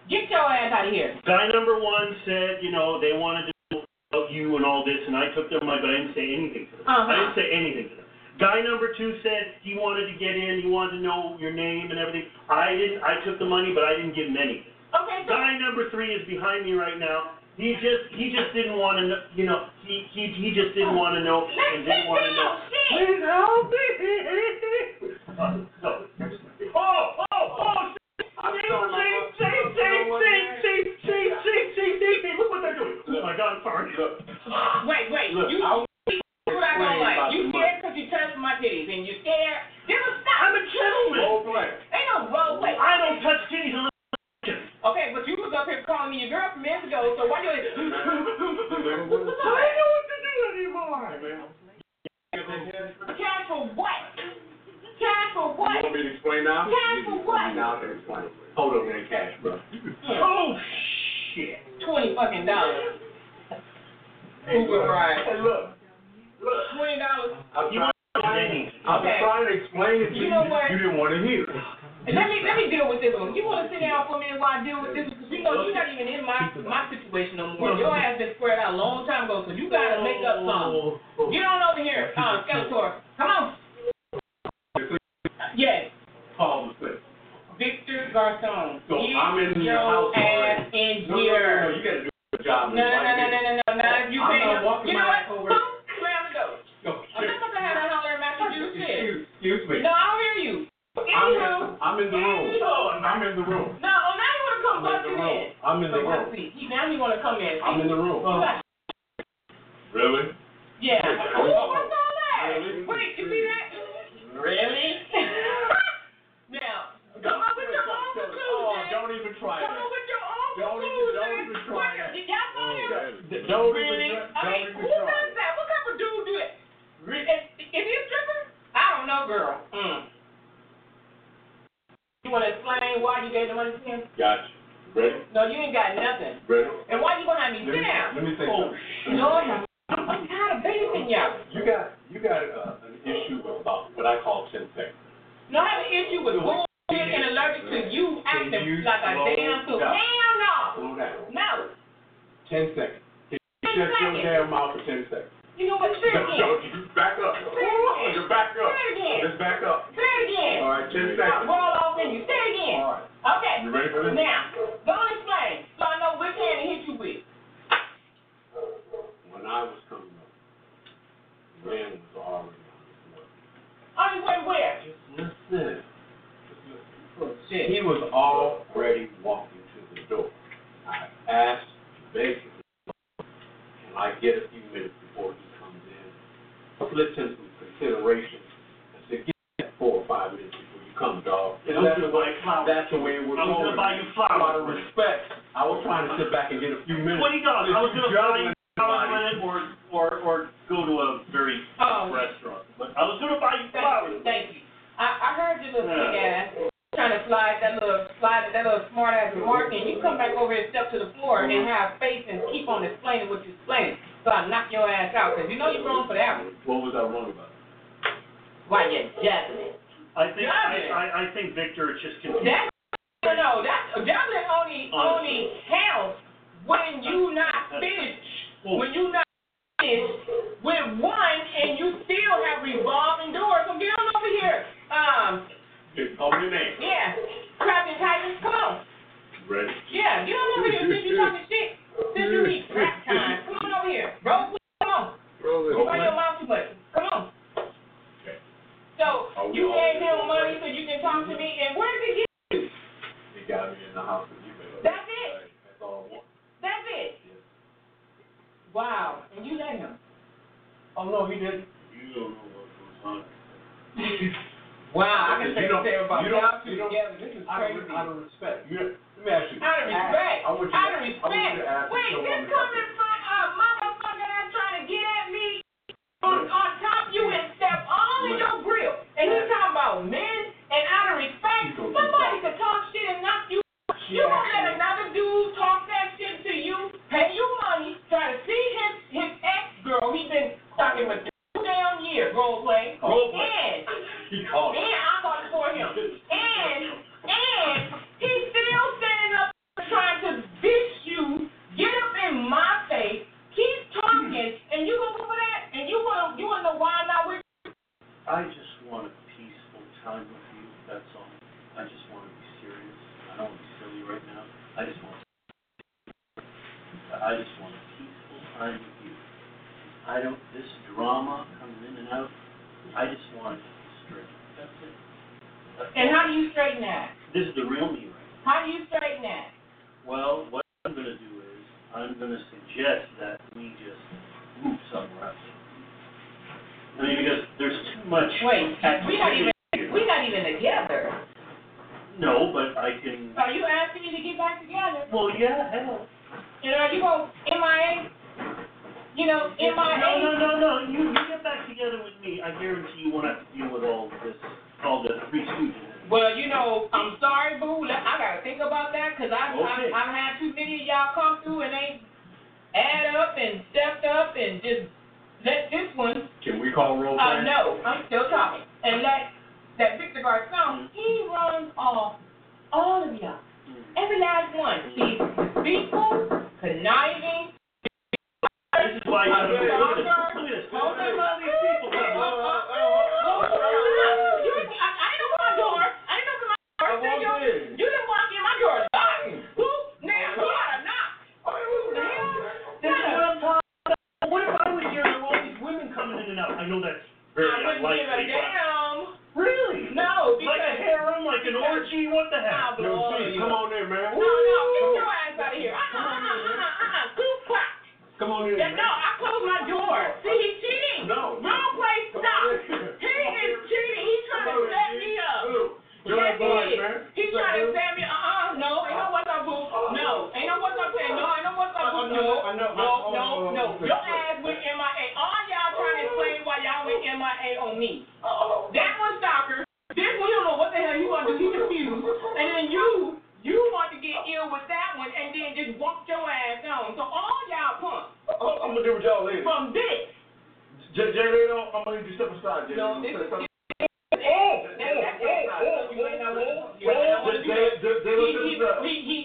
Get your ass out of here. Guy number one said, they wanted to know about you and all this, and I took their money, but I didn't say anything to them. Guy number two said he wanted to get in, he wanted to know your name and everything. I took the money, but I didn't give him anything. Okay, so guy number three is behind me right now. He just didn't want to know, he just didn't want to know and didn't want to know. Please help me. Save, look what they're doing. Oh my God, I'm sorry. Wait. Look, what I don't like. You scared because you touched my titties and you scared. Stop. I'm a gentleman. Ain't no role play. I don't touch titties unless I'm a gentleman. Okay, but men's go, so why do it? I don't know what to do anymore. Cash for what? Cash for what? You want me to explain now? Cash for what? Now I can explain. Hold on, man, cash, bro. Oh, shit. $20 fucking dollars. Hey, Uber ride. Hey, look. $20. I was trying to explain it to you. Know what? You didn't want to hear it. Let me deal with this one. You want to sit down for a minute while I deal with this? Because you know you're not even in my situation no more. Your ass been squared out a long time ago, so you gotta make up something. Get on over here, Skeletor. Come on. Yes. Paul was there. Victor Garcon. So get I'm in your house ass already. In no, here. No, you gotta do a job. No. Not if you can't. You know what? Excuse me. No, I don't hear you. I'm in the room. No, now you want to come bust your head. Now you want to come in. I'm in the room. Really? Yeah. What's all that? Really? Wait, you see that? Really? Now, come up with your own conclusion. Oh, don't even try that. Come up with your own conclusion. Don't even try that. Y'all saw him? Really? I mean, who does that? What type of dude do that? Is he a stripper? I don't know, girl. You want to explain why you gave the money to him? Gotcha. Ready? No, you ain't got nothing. Ready? And why you going to have me sit down? Let me say something. Lord, I'm tired of babysitting y'all. You got an issue about what I call sensei. No, I have an issue with bullshit and allergic to you acting like a damn fool. Hell no. Slow down. No. 10 seconds. Can you shut your damn mouth for 10 seconds? You know what? Say it again. No, back up. Just back up. Say it again. Just back up. Say it again. All right, 10 seconds. Roll off in you. Say it again. All right. Okay. You ready for this? Now, go explain so I know which hand to hit you with. When I was coming up, man was already on his way. On his way where? Just listen. He was already walking to the door. I asked basically, can I get a few minutes before he comes in? Let's take some consideration. I said, get that 4 or 5 minutes before you come, dog. And that's the way we're going. I was going to buy you flowers. Out of respect, I was trying to sit back and get a few minutes. $20. I was going to buy you flowers or go to a very restaurant. But I was going to buy you flowers. Thank you. I heard you little big ass trying to slide that little smart ass remark in. You come back over and step to the floor and have faith and keep on explaining what you're explaining. So I knock your ass out, because you know you're wrong for that one. What was I wrong about? Why, you're Jazzmatazz. I think Victor is just confused. No, Jazzmatazz only helps when you not finished. When you not finished with one and you still have revolving doors. So get on over here. Call me your name. Yeah. Crap and Titans, come on. Ready? Yeah, get on over here since you're talking shit. Since you need crap time. Here. Bro, come on. Don't run your mouth too much. Come on. Okay. So, you gave him money so you can talk to me, and where did he get you? He got me in the house with you. That's it? That's all I want. That's it? Yes. Wow. And you let him? Oh, no, he didn't. You don't know what was on. Wow. I can say that about y'all two together. This is crazy. Out of respect. Let me ask you. Out of respect? Out of respect? Wait, this coming from motherfucker that's trying to get at me on top of you and step all in your grill. And he's talking about men and out of respect. Somebody could talk shit and knock you out. You gonna let another dude talk that shit to you, pay you money, try to see his ex-girl he's been talking with 2 damn years, role play. And I fought for him. And he's still standing up trying to bitch you, get up in my face, keep talking, and you gonna go for that? And you wanna know why I'm not with you? I just want a peaceful time with you, that's all. I just want to be serious. I don't want to be silly right now. I just want a peaceful time with you. I don't, this drama comes in and out, I just want to be straight. That's it. That's and how do you straighten that? This is the real me right now. How do you straighten that? Well, what I'm going to do is, I'm going to suggest that we just move somewhere else. I mean, because there's too much. Wait, we're not even together. No, but I can. Are you asking me to get back together? Well, yeah, hell. You know, you go MIA. You know, MIA. No. You get back together with me. I guarantee you won't have to deal with all this, all the Three Stooges. Well, you know, I'm sorry, boo. I gotta think about that because I've had too many of y'all come through and they add up and stepped up and just let this one. Can we call roll play? No, I'm still talking. And that Victor Garcon, he runs off all of y'all, every last one. He's deceitful, conniving. This is why you're doing this. Hold them all these people. You didn't walk in my door. Who? Now, you gotta knock. What if I was here and all these women coming in and out? I know that's very unlikely. I wouldn't give a damn. Really? No. Like a harem, like an orgy? What the hell? Come on in, man. No. Get your ass out of here. Come on in, man. No, I closed my door. See, he's cheating. No. Wrong place. Stop. He is cheating. He's trying to set me up. Yes, he is. He's trying to tell me, no, ain't no what's up, boo. No, ain't no what's up, boo. No, ain't no what's up, boo. No. Your ass went MIA. All y'all trying to explain why y'all went MIA on me. That one stalker. This one, you don't know what the hell you want to do. He's confused. And then you want to get ill with that one and then just walk your ass on. So all y'all punks. I'm going to do what y'all later. From this. Jay Leno, I'm going to need you to step aside, Jay. No, this is...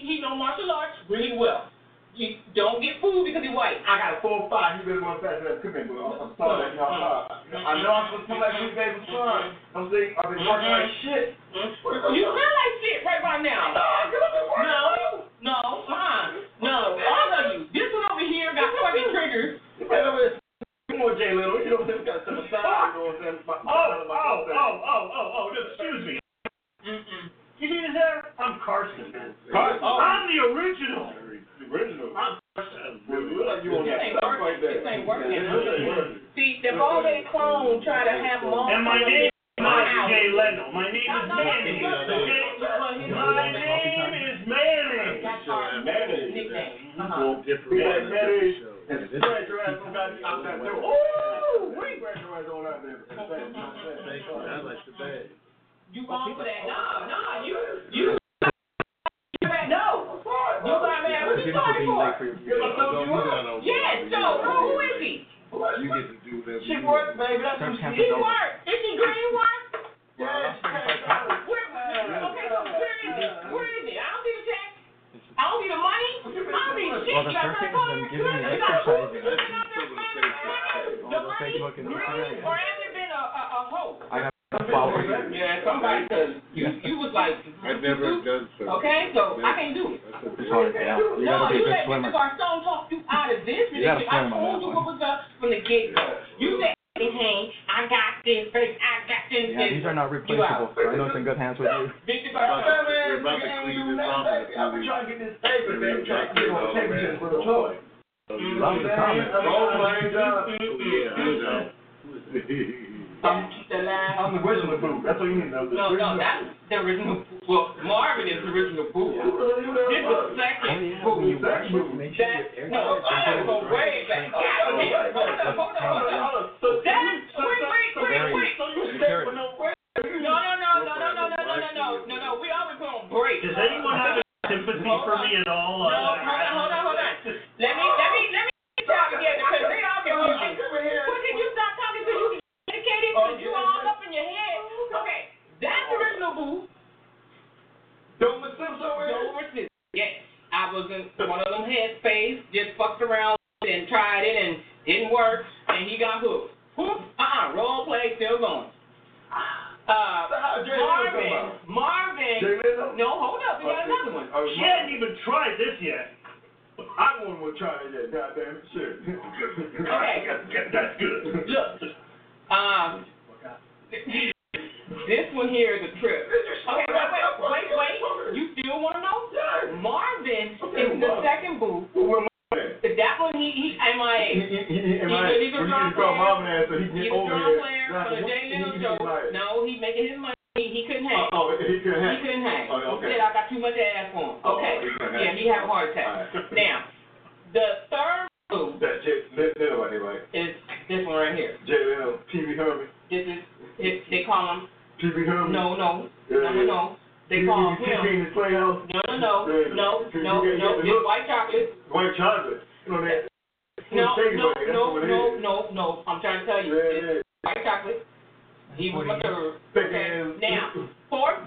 He know martial arts really well. You don't get fooled because he's white. I got a 4-5. You really want to pass that? Come in, bro. I'm sorry. I know I'm supposed to feel like you guys are fun. I'm saying I've been working like shit. You feel like shit right now. No. All of you. This one over here got fucking triggers. Come on, Jay Little. You know what I'm saying? Oh. Excuse me. You see this there? I'm Carson, man. Carson. Oh. I'm the original. I'm Carson. This ain't working. See, they've already cloned trying to have long. And my name is Jay Leno. My name is Manny. That's our nickname. Manny. Graduated on out there. That's like the bad. You wrong for that. Nah, no. You got mad. What you sorry for? Yeah, so, who is he? You get to do that. She works, baby. That's what she works. Is she green work? Yeah. Okay, so where is he? I don't see the check. I don't see the money. I don't see shit. You got my car. You got food. You got the money. Green, or has it been a hoax? Yeah, somebody says you was like, I've never done so. Okay, so I can't do it. It's hard to out. You let Mr. Garcon talk you out of this. I told you what was up from the get go. You said, hey, I got this. Yeah, these are not replaceable. I know it's in good hands with you. Victor Garcon, we're about to clean this off. I've been trying to get this paper, man. Trying to get on paper just for the toy. Love the comments. Yeah. I'm going to keep that line. I'm the original food. That's what you need to know. No, that's the original food. Well, Marvin is the original food. This is second food. I had to go way back. Hold on. Wait. No. We always put on break. Does anyone have sympathy for me at all? Hold on. Let me talk together because they all get on. What did you stop talking to you? Because you all up in your head. Okay, that's the original boo. Dover Sims. Yes, I was in one of them headspace, just fucked around and tried it and didn't work, and he got hooked. Role play still going. Marvin. No, hold up, we got another one. She hadn't even tried this yet. I wouldn't want to try it yet, goddamn it. Sure. Okay. That's good. Look. This one here is a trip. Okay, wait. You still want to know? Marvin is the second boo. That one, he's MIA. He's a drum player. For the Jay Leno show. No, he's making his money. He couldn't hang. He said, I got too much ass on him. Okay. Yeah, he had a heart attack. Now, The third move. That JLM anyway. Is this one right here. JLM, PB Herman. This is, they call him. PB Herman? No. No. They call him. PB in the Playhouse? No. It's white chocolate. White chocolate? No. I'm trying to tell you. It's white chocolate. He was a third. Okay. Now, fourth,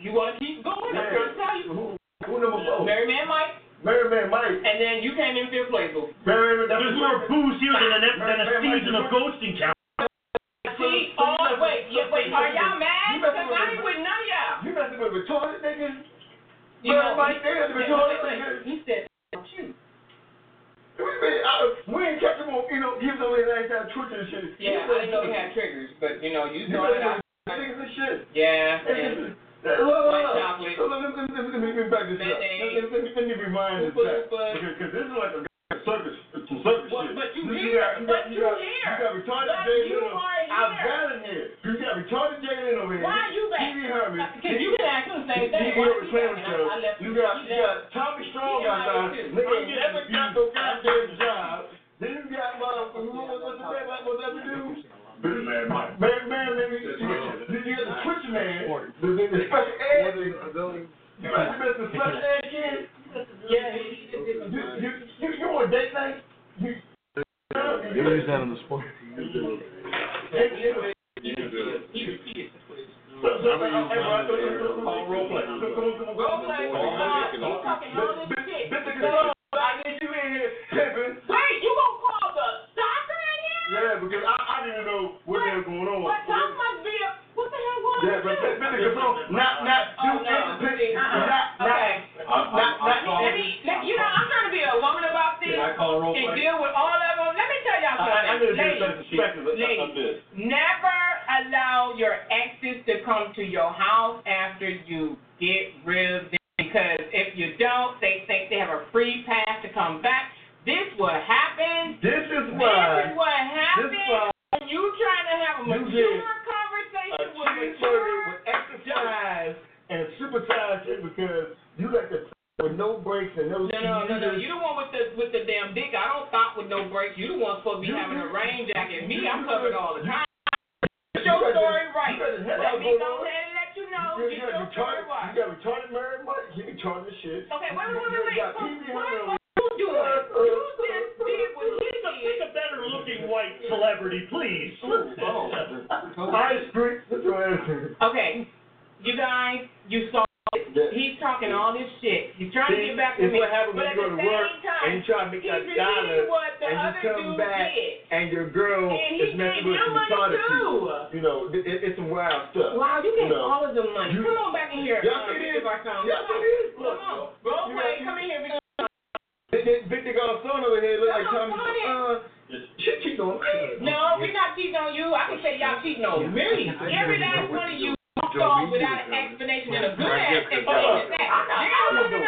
you want to keep going? I'm trying to tell you. Who number four? Merryman Mike. And then you came in fifth place. There's more booze here than a season of ghosting count. See, wait, are y'all mad? Because I ain't with none of y'all. You messing with retarded niggas? Merryman Mike, they're the retarded niggas. He said, don't you. We ain't catch him on, give them any nice that tricks and shit. Yeah, I didn't know he had triggers, but you know it out. Things and shit. Yeah. Let me remind you that. Because this is like a circus, some circus shit. But you here. You got retarded J-Lin over here. I've got it here. You got retarded J-Lin over here. Why are you back? Because you can ask him the same thing. You got Tommy Strong out there. Nigga never got no goddamn job. Then you got motherfuckers. What's the bad motherfuckers ever do? Big man, nigga. Then you got the Twitch man. The special ed. You got the special ed kid. Yeah. You want date night? You're just down on the sport. Role play. You talking all this shit. I get you in here pimping. Wait, you gonna call the doctor in here? Yeah, because I didn't know what the hell going on. But that must be a what the hell going on? Yeah, but I'm trying to be a woman about this and deal with all of them. Let me tell y'all something. Ladies, never allow your exes to come to your house after you get rid of them, because if you don't, they think they have a free pass to come back. This is what happened. And you trying to have a mature conversation with exercise and supersize shit because you got to talk with no breaks and no. No. You the one with the damn dick. I don't talk with no breaks. You the one supposed to be having a rain jacket. Me, I'm covered all the time. Your story right. Let me go ahead and let you know. You got retarded. You got retarded married money. You retarded shit. Okay, wait. What you doing? You just did what he did. Pick a better looking white celebrity, please. Okay, you guys, you saw. He's talking all this shit. He's trying to get back to me. What happens when you go to work and you try to make that dollar and you come back and your girl is messing with some retarded people. You know, it's some wild stuff. Wow, you gave all of them money. Come on back in here. Yes, it is. Come on. Role play. Come in here. Victor Garcon over here look like Tommy. She cheating on me. No, we're not cheating on you. I can say y'all cheating on me. Every last one of you. Without an explanation and a good explanation. No, you didn't say that. Do you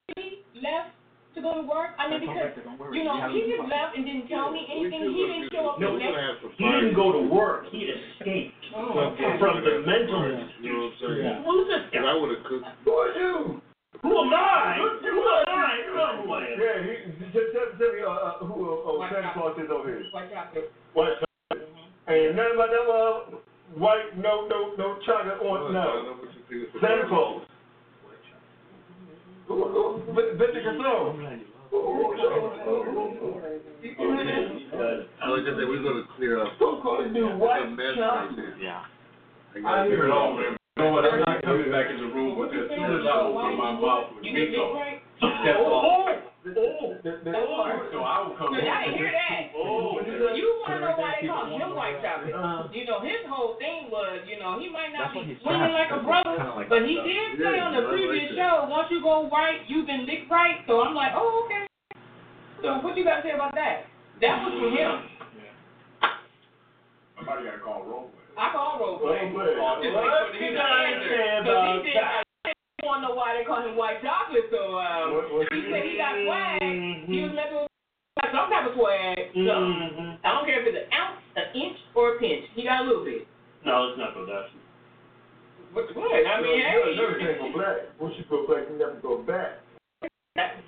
think he left to go to work? I mean, because, he just left and didn't tell me anything. He didn't show up. No, he didn't go to work. He escaped. From the mental institute. Who's this guy? I would have cooked. Who are you? Who am I? Tell me who Santa Claus is over here. White chocolate. And none of my white, no chocolate on, no. Santa Claus. I was just saying, we're going to clear up. Don't call it new white chocolate. Yeah. I hear it all, man. You know what? I'm not coming back in the room with as soon as I open my mouth with Miko. So I will come back. I didn't hear that. You want to know why they call him white chocolate. His whole thing was, he might not be swinging like a brother, but he did say on the previous show, once you go white, you've been licked right. So I'm like, oh, okay. So what you got to say about that? That was from him. Yeah. Somebody got to call role play. I call role play. He did. I don't know why they call him White Chocolate, so he said he got swag. Mm-hmm. He was messing with some type of swag. So I don't care if it's an ounce, an inch, or a pinch. He got a little bit. No, it's not production. What? I mean, hey. Everything for black. Once you go black, you never go back. That's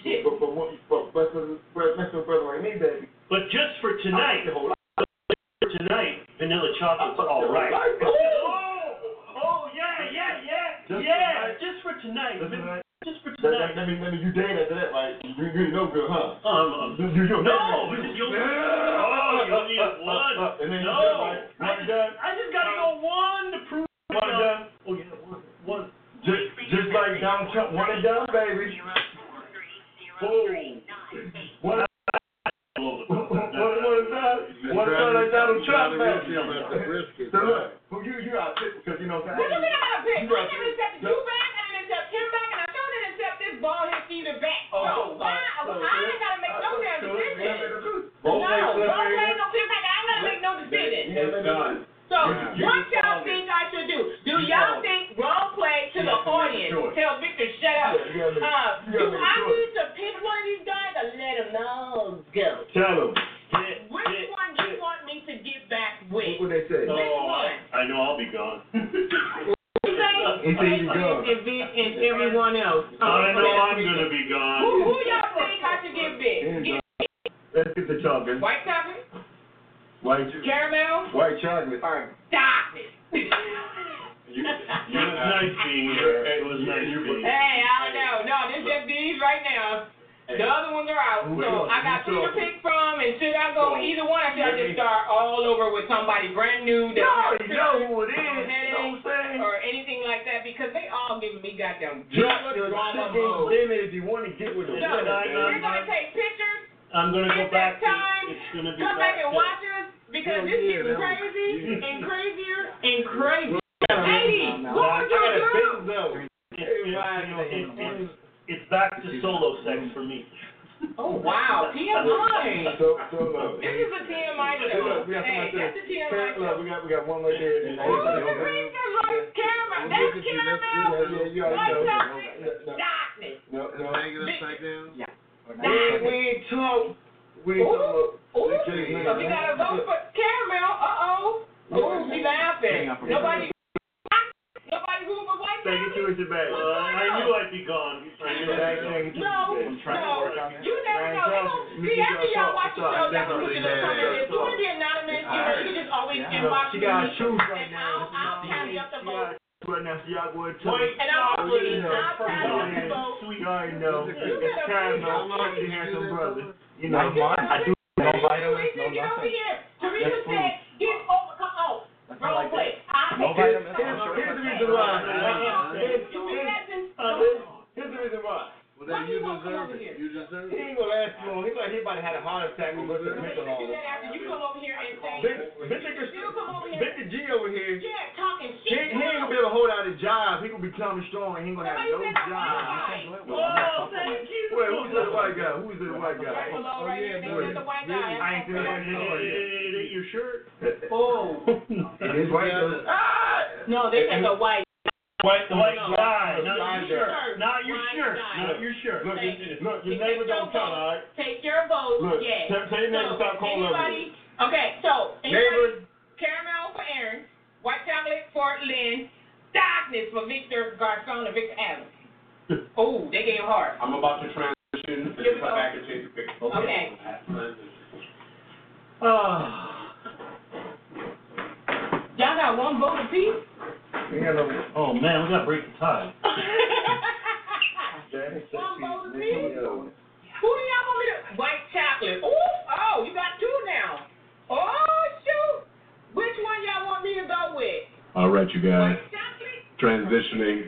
shit. But for what you fuck, messing with brother like me, baby. But just for tonight, vanilla chocolate's all right. Just for tonight. Let me you date after that, like you no good, huh? You need one. I just gotta go one to prove. One and done. Oh yeah, one. Just like Donald Trump, one and done, baby. One like Donald Trump, baby. So look, you out because you know what I'm saying. What you mean I'm out pick? I didn't accept you back. I didn't accept him back, and I still didn't accept this bald head feeder back. So why? I ain't gotta make no damn decision. I'm not gonna make no decision. So what y'all think I should do? Do y'all think role play to the audience? Tell Victor, shut up. Do I need to pick one of these guys or let them all go? Tell them. Which one do you want me to get back with? What would they say? Which one? I know I'll be gone. And everyone else. I know I'm gonna be gone. Who y'all think I should get big? Let's get the chocolate. White chocolate? White chocolate. Caramel? White chocolate. All right. Stop it. It was nice being here. Hey, I don't know. No, this is just these right now. The other ones are out. So I got two to pick from, and should I go with either one, or should I just start all over with somebody brand new? That you know who it is. Or anything like that, because they all giving me goddamn drama mode. If you want to get with them, we're gonna take pictures. I'm going to go back to come back and watch us, because this shit is crazy and crazier and crazier. Hey, what would y'all do? It's back to solo sex for me. Oh, wow. TMI. This is a TMI show. Hey, that's a TMI show. We got one right there. That's caramel. Darkness. No, negative. Yeah. We ain't talk. So we got to vote for caramel. Ooh, we laughing. Nobody who was white. Take it to it, Jabez. I knew I'd be gone. No. You never know. See, after y'all watch the show, that's what you're going to come in. If you want to be anonymous, you just always inbox me. She got shoes right now. I'll carry up the vote. Here's the reason why. You deserve it. He ain't gonna last long. He's like he might have had a heart attack. He wasn't mental long. You come over here and say, Victor G over here. Yeah, talking shit. He ain't gonna be able to hold out his job. He gonna be coming strong and he ain't gonna have no job. Oh, thank you. Wait, who's the white guy? Oh, yeah, boy. I ain't seen that yet. Your shirt? Oh. It's white. No, they said the white. Not your shirt. Look, your neighbor don't count, all right? Take your vote. Look, tell your neighbor stop calling everybody. Okay, so neighbor. Caramel for Aaron, white chocolate for Lynn, darkness for Victor Garcon and Victor Adams. Oh, they gave hard. I'm about to transition and come back and take the picture. Okay. Y'all got one vote apiece? Oh man, we gotta break the tie. Who do y'all want me to? White chocolate. Oh, you got two now. Oh shoot! Which one y'all want me to go with? All right, you guys. Transitioning.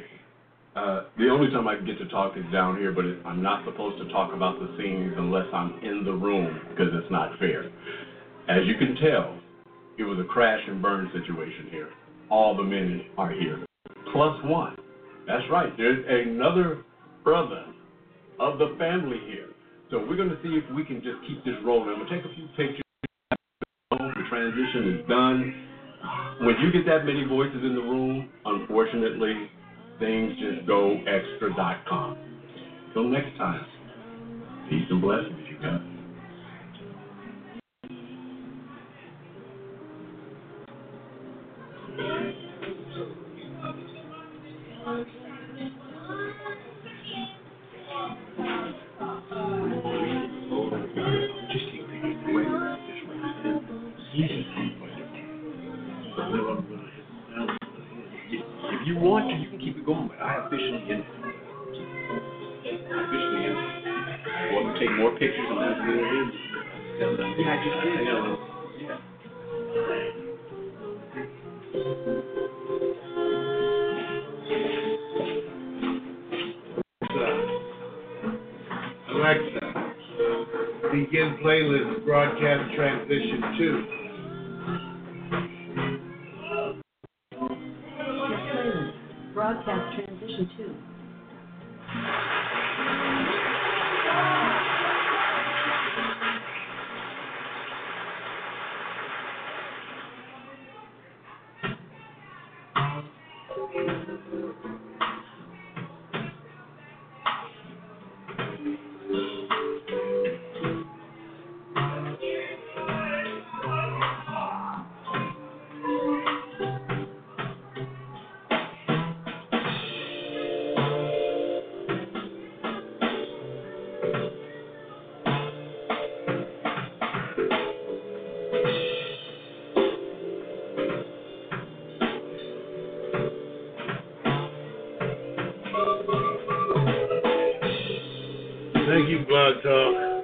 The only time I get to talk is down here, but I'm not supposed to talk about the scenes unless I'm in the room because it's not fair. As you can tell, it was a crash and burn situation here. All the men are here. Plus one. That's right. There's another brother of the family here. So we're going to see if we can just keep this rolling. I'm going to take a few pictures. The transition is done. When you get that many voices in the room, unfortunately, thingsjustgoextra.com. Till next time, peace and blessings, you guys. Playlist broadcast transition 2. Broadcast transition 2. Thank you, Blood Talk.